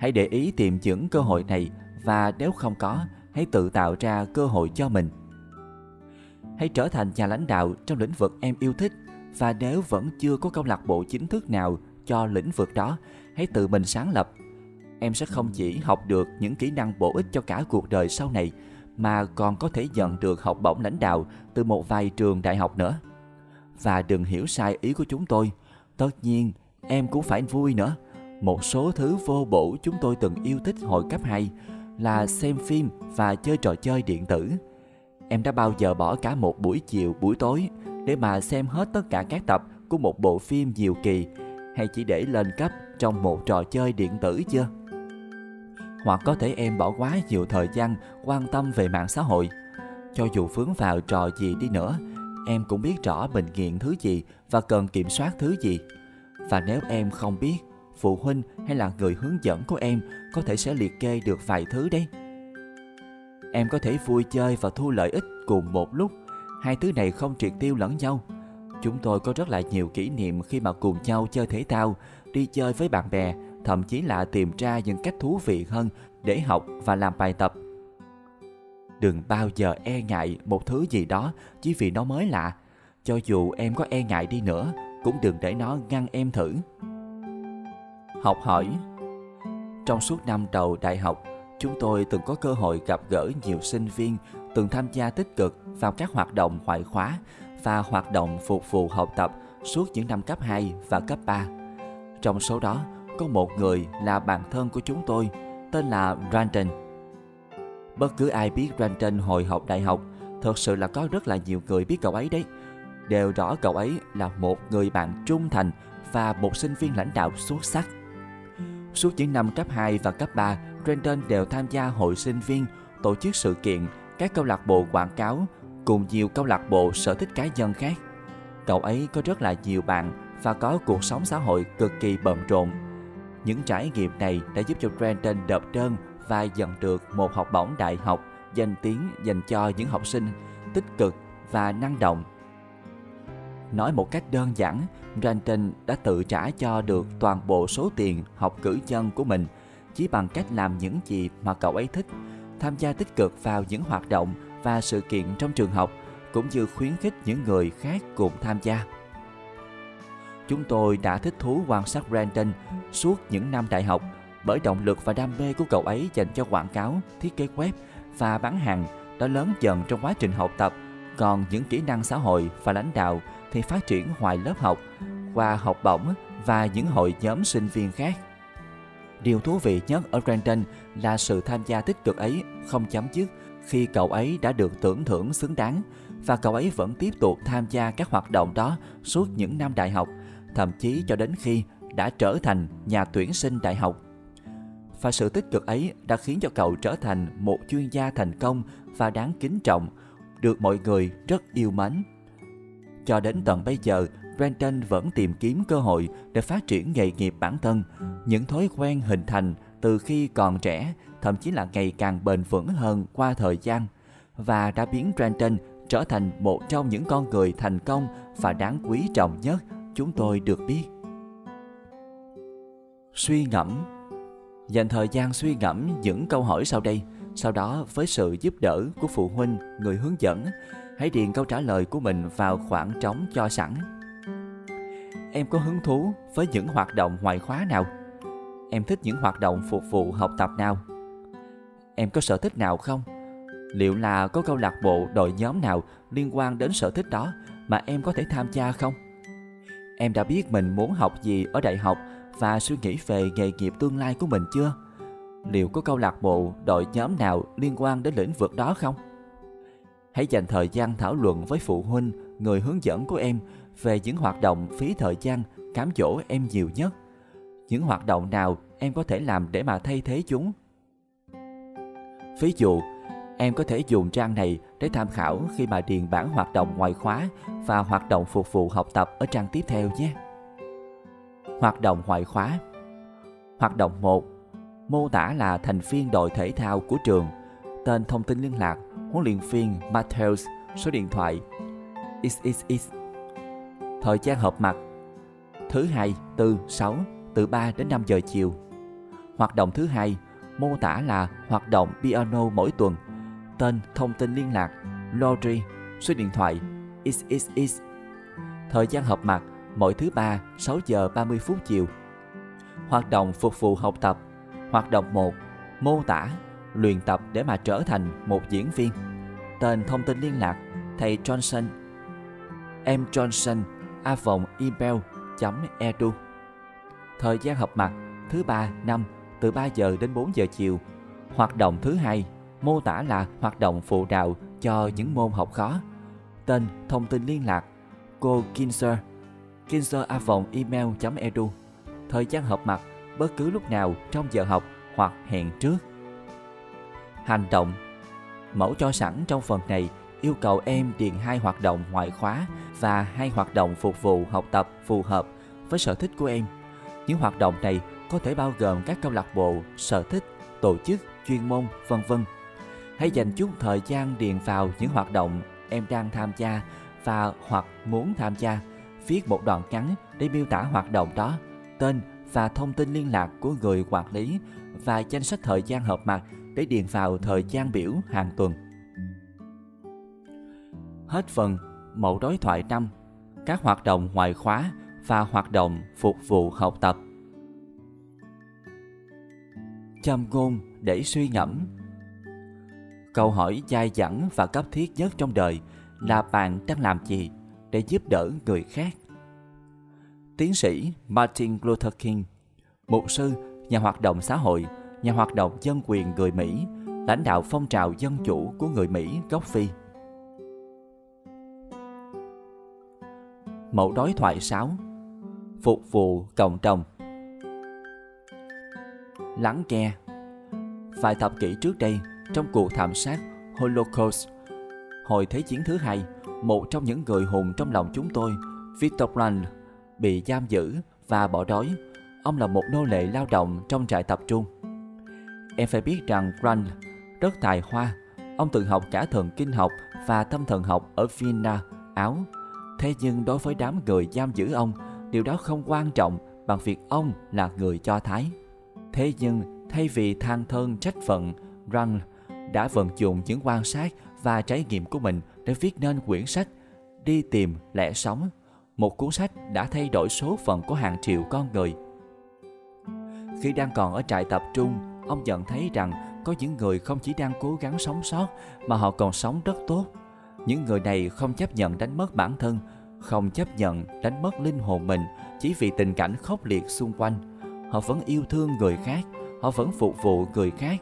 Hãy để ý tìm những cơ hội này và nếu không có, hãy tự tạo ra cơ hội cho mình. Hãy trở thành nhà lãnh đạo trong lĩnh vực em yêu thích và nếu vẫn chưa có câu lạc bộ chính thức nào cho lĩnh vực đó, hãy tự mình sáng lập. Em sẽ không chỉ học được những kỹ năng bổ ích cho cả cuộc đời sau này mà còn có thể nhận được học bổng lãnh đạo từ một vài trường đại học nữa. Và đừng hiểu sai ý của chúng tôi, tất nhiên em cũng phải vui nữa. Một số thứ vô bổ chúng tôi từng yêu thích hồi cấp 2 là xem phim và chơi trò chơi điện tử. Em đã bao giờ bỏ cả một buổi chiều, buổi tối để mà xem hết tất cả các tập của một bộ phim nhiều kỳ hay chỉ để lên cấp trong một trò chơi điện tử chưa? Hoặc có thể em bỏ quá nhiều thời gian quan tâm về mạng xã hội. Cho dù vướng vào trò gì đi nữa, em cũng biết rõ mình nghiện thứ gì và cần kiểm soát thứ gì. Và nếu em không biết, phụ huynh hay là người hướng dẫn của em có thể sẽ liệt kê được vài thứ đấy. Em có thể vui chơi và thu lợi ích cùng một lúc. Hai thứ này không triệt tiêu lẫn nhau. Chúng tôi có rất là nhiều kỷ niệm khi mà cùng nhau chơi thể thao, đi chơi với bạn bè, thậm chí là tìm ra những cách thú vị hơn để học và làm bài tập. Đừng bao giờ e ngại một thứ gì đó chỉ vì nó mới lạ. Cho dù em có e ngại đi nữa, cũng đừng để nó ngăn em thử. Học hỏi. Trong suốt năm đầu đại học, chúng tôi từng có cơ hội gặp gỡ nhiều sinh viên từng tham gia tích cực vào các hoạt động ngoại khóa và hoạt động phục vụ học tập suốt những năm cấp 2 và cấp 3. Trong số đó, có một người là bạn thân của chúng tôi, tên là Brandon. Bất cứ ai biết Brandon hồi học đại học, thật sự là có rất là nhiều người biết cậu ấy đấy. Đều rõ cậu ấy là một người bạn trung thành và một sinh viên lãnh đạo xuất sắc. Suốt những năm cấp 2 và cấp 3, Brandon đều tham gia hội sinh viên, tổ chức sự kiện, các câu lạc bộ quảng cáo, cùng nhiều câu lạc bộ sở thích cá nhân khác. Cậu ấy có rất là nhiều bạn và có cuộc sống xã hội cực kỳ bận rộn. Những trải nghiệm này đã giúp cho Brandon nộp đơn và nhận được một học bổng đại học danh tiếng dành cho những học sinh tích cực và năng động. Nói một cách đơn giản, Brandon đã tự trả cho được toàn bộ số tiền học cử nhân của mình chỉ bằng cách làm những gì mà cậu ấy thích, tham gia tích cực vào những hoạt động và sự kiện trong trường học, cũng như khuyến khích những người khác cùng tham gia. Chúng tôi đã thích thú quan sát Brandon suốt những năm đại học bởi động lực và đam mê của cậu ấy dành cho quảng cáo, thiết kế web và bán hàng đã lớn dần trong quá trình học tập, còn những kỹ năng xã hội và lãnh đạo thì phát triển ngoài lớp học, qua học bổng và những hội nhóm sinh viên khác. Điều thú vị nhất ở Brandon là sự tham gia tích cực ấy không chấm dứt khi cậu ấy đã được tưởng thưởng xứng đáng, và cậu ấy vẫn tiếp tục tham gia các hoạt động đó suốt những năm đại học, thậm chí cho đến khi đã trở thành nhà tuyển sinh đại học. Và sự tích cực ấy đã khiến cho cậu trở thành một chuyên gia thành công và đáng kính trọng, được mọi người rất yêu mến. Cho đến tận bây giờ, Brandon vẫn tìm kiếm cơ hội để phát triển nghề nghiệp bản thân. Những thói quen hình thành từ khi còn trẻ, thậm chí là ngày càng bền vững hơn qua thời gian, và đã biến Brandon trở thành một trong những con người thành công và đáng quý trọng nhất chúng tôi được biết. Suy ngẫm. Dành thời gian suy ngẫm những câu hỏi sau đây. Sau đó, với sự giúp đỡ của phụ huynh, người hướng dẫn, hãy điền câu trả lời của mình vào khoảng trống cho sẵn. Em có hứng thú với những hoạt động ngoại khóa nào? Em thích những hoạt động phục vụ học tập nào? Em có sở thích nào không? Liệu là có câu lạc bộ, đội nhóm nào liên quan đến sở thích đó mà em có thể tham gia không? Em đã biết mình muốn học gì ở đại học và suy nghĩ về nghề nghiệp tương lai của mình chưa? Liệu có câu lạc bộ, đội nhóm nào liên quan đến lĩnh vực đó không? Hãy dành thời gian thảo luận với phụ huynh, người hướng dẫn của em về những hoạt động phí thời gian cám dỗ em nhiều nhất. Những hoạt động nào em có thể làm để mà thay thế chúng? Ví dụ, em có thể dùng trang này để tham khảo khi mà điền bản hoạt động ngoại khóa và hoạt động phục vụ học tập ở trang tiếp theo nhé. Hoạt động ngoại khóa. Hoạt động 1. Mô tả là thành viên đội thể thao của trường. Tên, thông tin liên lạc, huấn luyện viên Matthews, số điện thoại XXX. Thời gian họp mặt: thứ 2, 4, 6, từ 3 đến 5 giờ chiều. Hoạt động thứ 2, mô tả là hoạt động piano mỗi tuần. Tên, thông tin liên lạc, Lotry, số điện thoại XXX. Thời gian họp mặt: mỗi thứ 3, 6 giờ 30 phút chiều. Hoạt động phục vụ học tập. Hoạt động 1. Mô tả: luyện tập để mà trở thành một diễn viên. Tên, thông tin liên lạc, thầy Johnson, mjohnson@email.edu. Thời gian họp mặt: thứ 3, 5, từ 3 giờ đến 4 giờ chiều. Hoạt động thứ 2, mô tả là hoạt động phụ đạo cho những môn học khó. Tên, thông tin liên lạc, cô kinzer@email.edu. Thời gian họp mặt: bất cứ lúc nào trong giờ học hoặc hẹn trước. Hành động. Mẫu cho sẵn trong phần này yêu cầu em điền 2 hoạt động ngoại khóa và 2 hoạt động phục vụ học tập phù hợp với sở thích của em. Những hoạt động này có thể bao gồm các câu lạc bộ, sở thích, tổ chức, chuyên môn, v.v. Hãy dành chút thời gian điền vào những hoạt động em đang tham gia và hoặc muốn tham gia. Viết một đoạn ngắn để miêu tả hoạt động đó, tên và thông tin liên lạc của người quản lý và danh sách thời gian họp mặt để điền vào thời gian biểu hàng tuần. Hết phần mẫu đối thoại 5, các hoạt động ngoại khóa và hoạt động phục vụ học tập. Châm ngôn để suy ngẫm. Câu hỏi dai dẳng và cấp thiết nhất trong đời là bạn đang làm gì để giúp đỡ người khác? Tiến sĩ Martin Luther King, mục sư, nhà hoạt động xã hội, nhà hoạt động dân quyền người Mỹ, lãnh đạo phong trào dân chủ của người Mỹ gốc Phi. Mẫu đối thoại 6. Phục vụ cộng đồng. Lắng nghe. Vài thập kỷ trước đây, trong cuộc thảm sát Holocaust, hồi Thế chiến thứ 2, một trong những người hùng trong lòng chúng tôi, Victor Brandt, bị giam giữ và bỏ đói. Ông là một nô lệ lao động trong trại tập trung. Em phải biết rằng Brandt rất tài hoa. Ông từng học cả thần kinh học và tâm thần học ở Vienna, Áo. Thế nhưng đối với đám người giam giữ ông, điều đó không quan trọng bằng việc ông là người Do Thái. Thế nhưng, thay vì than thân trách phận, Brandt đã vận dụng những quan sát và trải nghiệm của mình để viết nên quyển sách Đi tìm lẽ sống, một cuốn sách đã thay đổi số phận của hàng triệu con người. Khi đang còn ở trại tập trung, ông nhận thấy rằng có những người không chỉ đang cố gắng sống sót mà họ còn sống rất tốt. Những người này không chấp nhận đánh mất bản thân, không chấp nhận đánh mất linh hồn mình chỉ vì tình cảnh khốc liệt xung quanh. Họ vẫn yêu thương người khác, họ vẫn phục vụ người khác.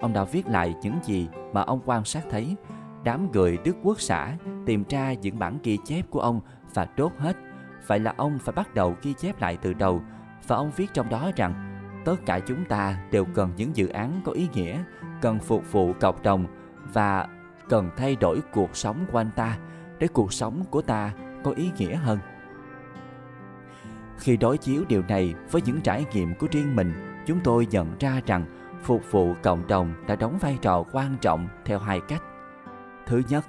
Ông đã viết lại những gì mà ông quan sát thấy. Đám người Đức Quốc xã tìm ra những bản ghi chép của ông và đốt hết. Vậy là ông phải bắt đầu ghi chép lại từ đầu. Và ông viết trong đó rằng tất cả chúng ta đều cần những dự án có ý nghĩa, cần phục vụ cộng đồng và cần thay đổi cuộc sống của anh ta để cuộc sống của ta có ý nghĩa hơn. Khi đối chiếu điều này với những trải nghiệm của riêng mình, chúng tôi nhận ra rằng phục vụ cộng đồng đã đóng vai trò quan trọng theo hai cách. Thứ nhất,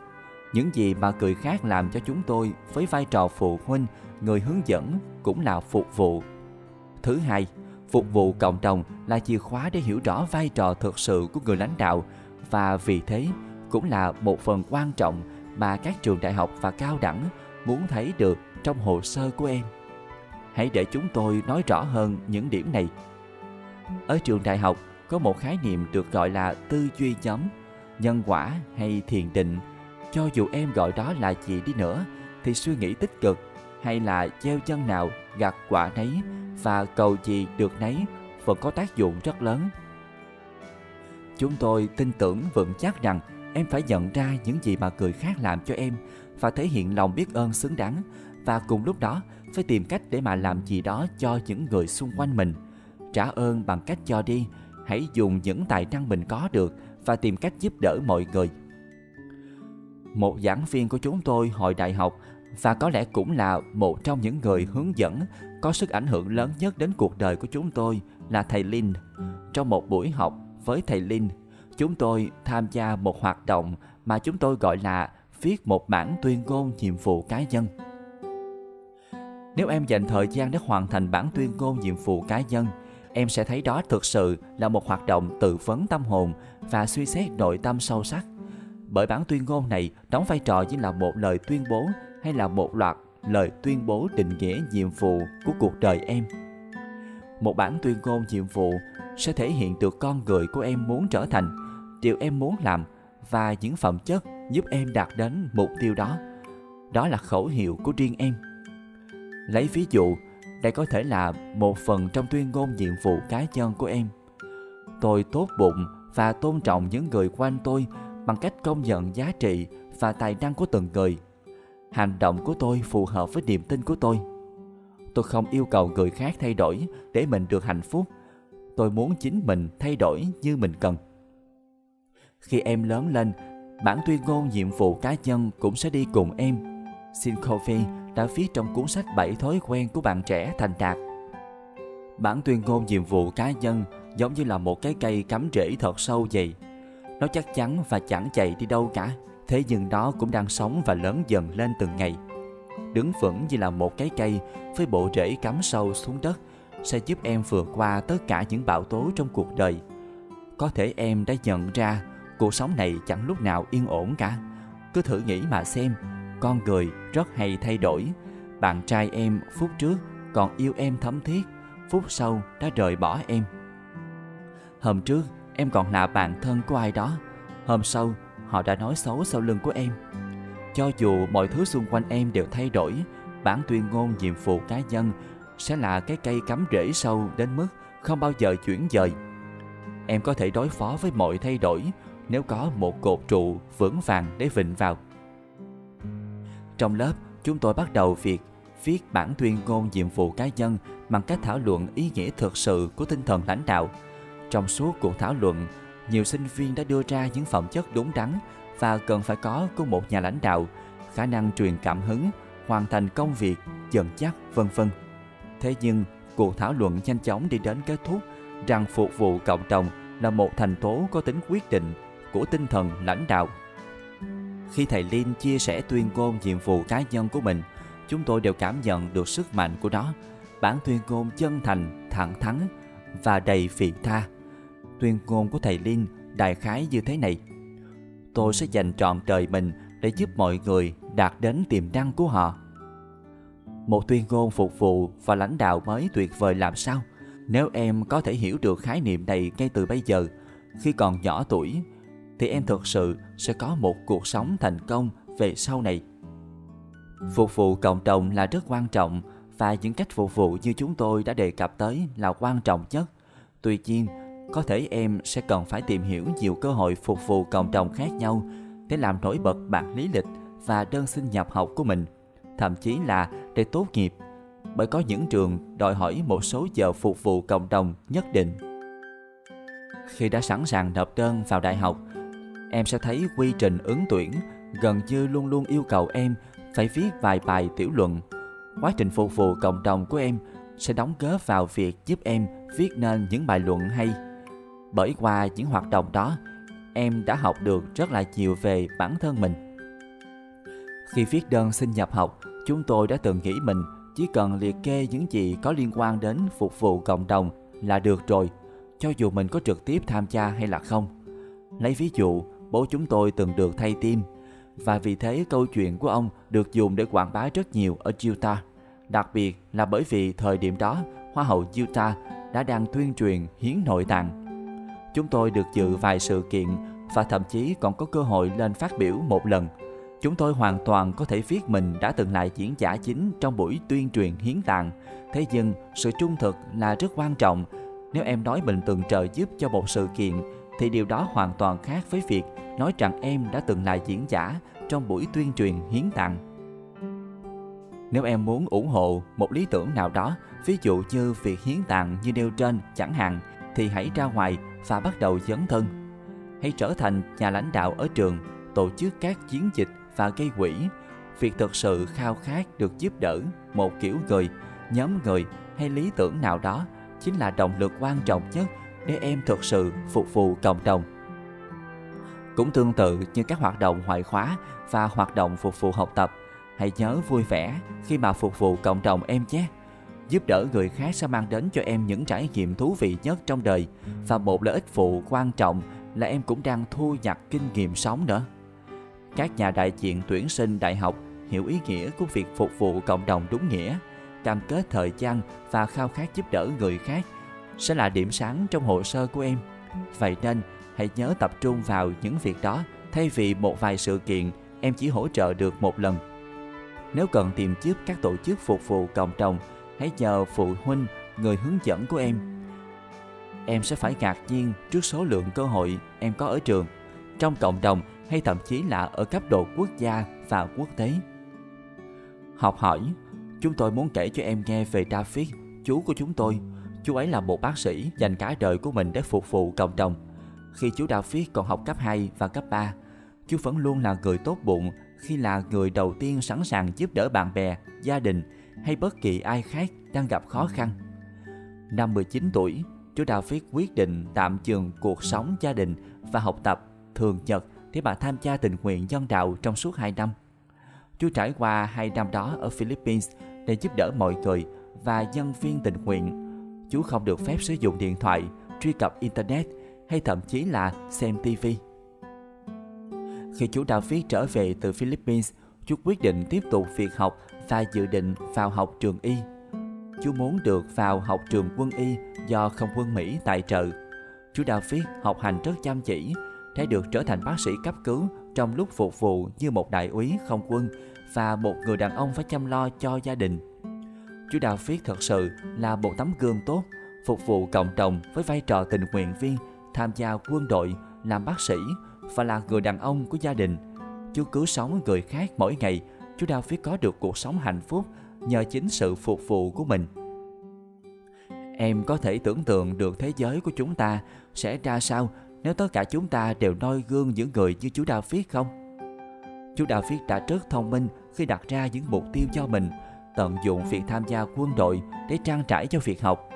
những gì mà người khác làm cho chúng tôi với vai trò phụ huynh, người hướng dẫn cũng là phục vụ. Thứ hai, phục vụ cộng đồng là chìa khóa để hiểu rõ vai trò thực sự của người lãnh đạo và vì thế cũng là một phần quan trọng mà các trường đại học và cao đẳng muốn thấy được trong hồ sơ của em. Hãy để chúng tôi nói rõ hơn những điểm này. Ở trường đại học có một khái niệm được gọi là tư duy nhóm, nhân quả hay thiền định. Cho dù em gọi đó là gì đi nữa thì suy nghĩ tích cực hay là gieo chân nào gặt quả nấy và cầu gì được nấy vẫn có tác dụng rất lớn. Chúng tôi tin tưởng vững chắc rằng em phải nhận ra những gì mà người khác làm cho em và thể hiện lòng biết ơn xứng đáng, và cùng lúc đó phải tìm cách để mà làm gì đó cho những người xung quanh mình. Trả ơn bằng cách cho đi, hãy dùng những tài năng mình có được và tìm cách giúp đỡ mọi người. Một giảng viên của chúng tôi hồi đại học, và có lẽ cũng là một trong những người hướng dẫn có sức ảnh hưởng lớn nhất đến cuộc đời của chúng tôi, là thầy Linh. Trong một buổi học với thầy Linh, chúng tôi tham gia một hoạt động mà chúng tôi gọi là viết một bản tuyên ngôn nhiệm vụ cá nhân. Nếu em dành thời gian để hoàn thành bản tuyên ngôn nhiệm vụ cá nhân, em sẽ thấy đó thực sự là một hoạt động tự vấn tâm hồn và suy xét nội tâm sâu sắc. Bởi bản tuyên ngôn này đóng vai trò như là một lời tuyên bố hay là một loạt lời tuyên bố định nghĩa nhiệm vụ của cuộc đời em. Một bản tuyên ngôn nhiệm vụ sẽ thể hiện được con người của em muốn trở thành, điều em muốn làm và những phẩm chất giúp em đạt đến mục tiêu đó. Đó là khẩu hiệu của riêng em. Lấy ví dụ, đây có thể là một phần trong tuyên ngôn nhiệm vụ cá nhân của em. Tôi tốt bụng và tôn trọng những người quanh tôi bằng cách công nhận giá trị và tài năng của từng người. Hành động của tôi phù hợp với niềm tin của tôi. Tôi không yêu cầu người khác thay đổi để mình được hạnh phúc. Tôi muốn chính mình thay đổi như mình cần. Khi em lớn lên, bản tuyên ngôn nhiệm vụ cá nhân cũng sẽ đi cùng em. Sean Covey đã viết trong cuốn sách 7 thói quen của bạn trẻ thành đạt. Bản tuyên ngôn nhiệm vụ cá nhân giống như là một cái cây cắm rễ thật sâu vậy. Nó chắc chắn và chẳng chạy đi đâu cả, thế nhưng nó cũng đang sống và lớn dần lên từng ngày. Đứng vững như là một cái cây với bộ rễ cắm sâu xuống đất sẽ giúp em vượt qua tất cả những bão tố trong cuộc đời. Có thể em đã nhận ra cuộc sống này chẳng lúc nào yên ổn cả. Cứ thử nghĩ mà xem, con người rất hay thay đổi. Bạn trai em phút trước còn yêu em thấm thiết, phút sau đã rời bỏ em. Hôm trước em còn là bạn thân của ai đó, hôm sau họ đã nói xấu sau lưng của em. Cho dù mọi thứ xung quanh em đều thay đổi, bản tuyên ngôn nhiệm vụ cá nhân sẽ là cái cây cắm rễ sâu đến mức không bao giờ chuyển dời. Em có thể đối phó với mọi thay đổi nếu có một cột trụ vững vàng để vịn vào. Trong lớp, chúng tôi bắt đầu việc viết bản tuyên ngôn nhiệm vụ cá nhân bằng cách thảo luận ý nghĩa thực sự của tinh thần lãnh đạo. Trong suốt cuộc thảo luận, nhiều sinh viên đã đưa ra những phẩm chất đúng đắn và cần phải có của một nhà lãnh đạo: khả năng truyền cảm hứng, hoàn thành công việc, dẫn dắt, v.v. Thế nhưng, cuộc thảo luận nhanh chóng đi đến kết thúc rằng phục vụ cộng đồng là một thành tố có tính quyết định của tinh thần lãnh đạo. Khi thầy Linh chia sẻ tuyên ngôn nhiệm vụ cá nhân của mình, chúng tôi đều cảm nhận được sức mạnh của nó. Bản tuyên ngôn chân thành, thẳng thắn và đầy vị tha. Tuyên ngôn của thầy Linh đại khái như thế này: Tôi sẽ dành trọn đời mình để giúp mọi người đạt đến tiềm năng của họ. Một tuyên ngôn phục vụ và lãnh đạo mới tuyệt vời làm sao nếu em có thể hiểu được khái niệm này ngay từ bây giờ, khi còn nhỏ tuổi, thì em thực sự sẽ có một cuộc sống thành công về sau này. Phục vụ cộng đồng là rất quan trọng, và những cách phục vụ như chúng tôi đã đề cập tới là quan trọng nhất. Tuy nhiên, có thể em sẽ cần phải tìm hiểu nhiều cơ hội phục vụ cộng đồng khác nhau để làm nổi bật bản lý lịch và đơn xin nhập học của mình, thậm chí là để tốt nghiệp, bởi có những trường đòi hỏi một số giờ phục vụ cộng đồng nhất định. Khi đã sẵn sàng nộp đơn vào đại học, em sẽ thấy quy trình ứng tuyển gần như luôn luôn yêu cầu em phải viết vài bài tiểu luận. Quá trình phục vụ cộng đồng của em sẽ đóng góp vào việc giúp em viết nên những bài luận hay. Bởi qua những hoạt động đó, em đã học được rất là nhiều về bản thân mình. Khi viết đơn xin nhập học, chúng tôi đã từng nghĩ mình chỉ cần liệt kê những gì có liên quan đến phục vụ cộng đồng là được rồi, cho dù mình có trực tiếp tham gia hay là không. Lấy ví dụ, bố chúng tôi từng được thay tim, và vì thế câu chuyện của ông được dùng để quảng bá rất nhiều ở Utah, đặc biệt là bởi vì thời điểm đó Hoa hậu Utah đã đang tuyên truyền hiến nội tạng. Chúng tôi được dự vài sự kiện và thậm chí còn có cơ hội lên phát biểu một lần. Chúng tôi hoàn toàn có thể viết mình đã từng là diễn giả chính trong buổi tuyên truyền hiến tạng. Thế nhưng sự trung thực là rất quan trọng. Nếu em nói mình từng trợ giúp cho một sự kiện, thì điều đó hoàn toàn khác với việc nói rằng em đã từng là diễn giả trong buổi tuyên truyền hiến tặng. Nếu em muốn ủng hộ một lý tưởng nào đó, ví dụ như việc hiến tặng như nêu trên chẳng hạn, thì hãy ra ngoài và bắt đầu dấn thân. Hãy trở thành nhà lãnh đạo ở trường, tổ chức các chiến dịch và gây quỹ. Việc thực sự khao khát được giúp đỡ một kiểu người, nhóm người hay lý tưởng nào đó chính là động lực quan trọng nhất để em thực sự phục vụ cộng đồng. Cũng tương tự như các hoạt động ngoại khóa và hoạt động phục vụ học tập, hãy nhớ vui vẻ khi mà phục vụ cộng đồng em nhé. Giúp đỡ người khác sẽ mang đến cho em những trải nghiệm thú vị nhất trong đời, và một lợi ích phụ quan trọng là em cũng đang thu nhặt kinh nghiệm sống nữa. Các nhà đại diện tuyển sinh đại học hiểu ý nghĩa của việc phục vụ cộng đồng đúng nghĩa, cam kết thời gian và khao khát giúp đỡ người khác sẽ là điểm sáng trong hồ sơ của em. Vậy nên, hãy nhớ tập trung vào những việc đó thay vì một vài sự kiện em chỉ hỗ trợ được một lần. Nếu cần tìm giúp các tổ chức phục vụ cộng đồng, hãy nhờ phụ huynh, người hướng dẫn của em. Em sẽ phải ngạc nhiên trước số lượng cơ hội em có ở trường, trong cộng đồng hay thậm chí là ở cấp độ quốc gia và quốc tế. Học hỏi, chúng tôi muốn kể cho em nghe về David, chú của chúng tôi. Chú ấy là một bác sĩ dành cả đời của mình để phục vụ cộng đồng. Khi chú David còn học cấp 2 và cấp 3, chú vẫn luôn là người tốt bụng khi là người đầu tiên sẵn sàng giúp đỡ bạn bè, gia đình hay bất kỳ ai khác đang gặp khó khăn. Năm 19 tuổi, chú David quyết định tạm dừng cuộc sống gia đình và học tập thường nhật để mà tham gia tình nguyện nhân đạo trong suốt 2 năm. Chú trải qua 2 năm đó ở Philippines để giúp đỡ mọi người và nhân viên tình nguyện. Chú không được phép sử dụng điện thoại, truy cập Internet hay thậm chí là xem TV. Khi chú David trở về từ Philippines, chú quyết định tiếp tục việc học và dự định vào học trường y. Chú muốn được vào học trường quân y do Không quân Mỹ tài trợ. Chú David học hành rất chăm chỉ, đã được trở thành bác sĩ cấp cứu trong lúc phục vụ như một đại úy không quân và một người đàn ông phải chăm lo cho gia đình. Chú David thật sự là một tấm gương tốt, phục vụ cộng đồng với vai trò tình nguyện viên, tham gia quân đội, làm bác sĩ và là người đàn ông của gia đình. Chú cứu sống người khác mỗi ngày, chú David có được cuộc sống hạnh phúc nhờ chính sự phục vụ của mình. Em có thể tưởng tượng được thế giới của chúng ta sẽ ra sao nếu tất cả chúng ta đều noi gương những người như chú David không? Chú David đã rất thông minh khi đặt ra những mục tiêu cho mình, tận dụng việc tham gia quân đội để trang trải cho việc học.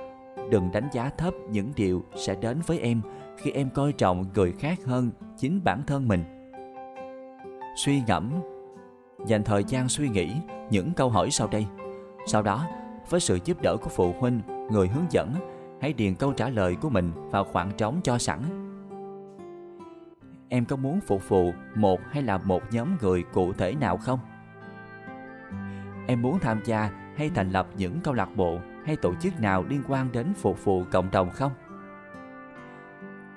Đừng đánh giá thấp những điều sẽ đến với em khi em coi trọng người khác hơn chính bản thân mình. Suy ngẫm. Dành thời gian suy nghĩ những câu hỏi sau đây. Sau đó, với sự giúp đỡ của phụ huynh, người hướng dẫn, hãy điền câu trả lời của mình vào khoảng trống cho sẵn. em có muốn phục vụ một hay là một nhóm người cụ thể nào không? Em muốn tham gia hay thành lập những câu lạc bộ hay tổ chức nào liên quan đến phục vụ cộng đồng không?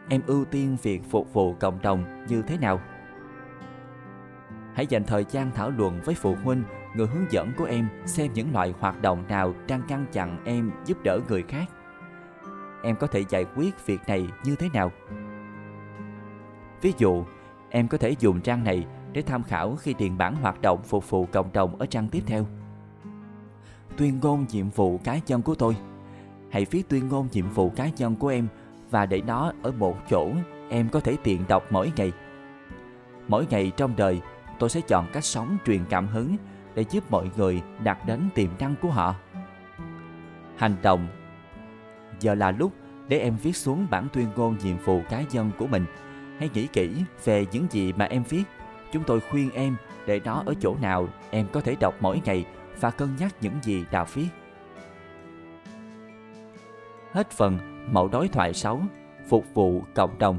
Em ưu tiên việc phục vụ cộng đồng như thế nào? Hãy dành thời gian thảo luận với phụ huynh, người hướng dẫn của em xem những loại hoạt động nào đang ngăn chặn em giúp đỡ người khác. Em có thể giải quyết việc này như thế nào? Ví dụ, em có thể dùng trang này để tham khảo khi điền bản hoạt động phục vụ cộng đồng ở trang tiếp theo. Tuyên ngôn nhiệm vụ cá nhân của tôi. Hãy viết tuyên ngôn nhiệm vụ cá nhân của em và để nó ở một chỗ em có thể tiện đọc mỗi ngày. Mỗi ngày trong đời, tôi sẽ chọn cách sống truyền cảm hứng để giúp mọi người đạt đến tiềm năng của họ. Hành động. Giờ là lúc để em viết xuống bản tuyên ngôn nhiệm vụ cá nhân của mình. Hãy nghĩ kỹ về những gì mà em viết. Chúng tôi khuyên em để nó ở chỗ nào em có thể đọc mỗi ngày và cân nhắc những gì đã viết. Hết phần mẫu đối thoại 6, phục vụ cộng đồng.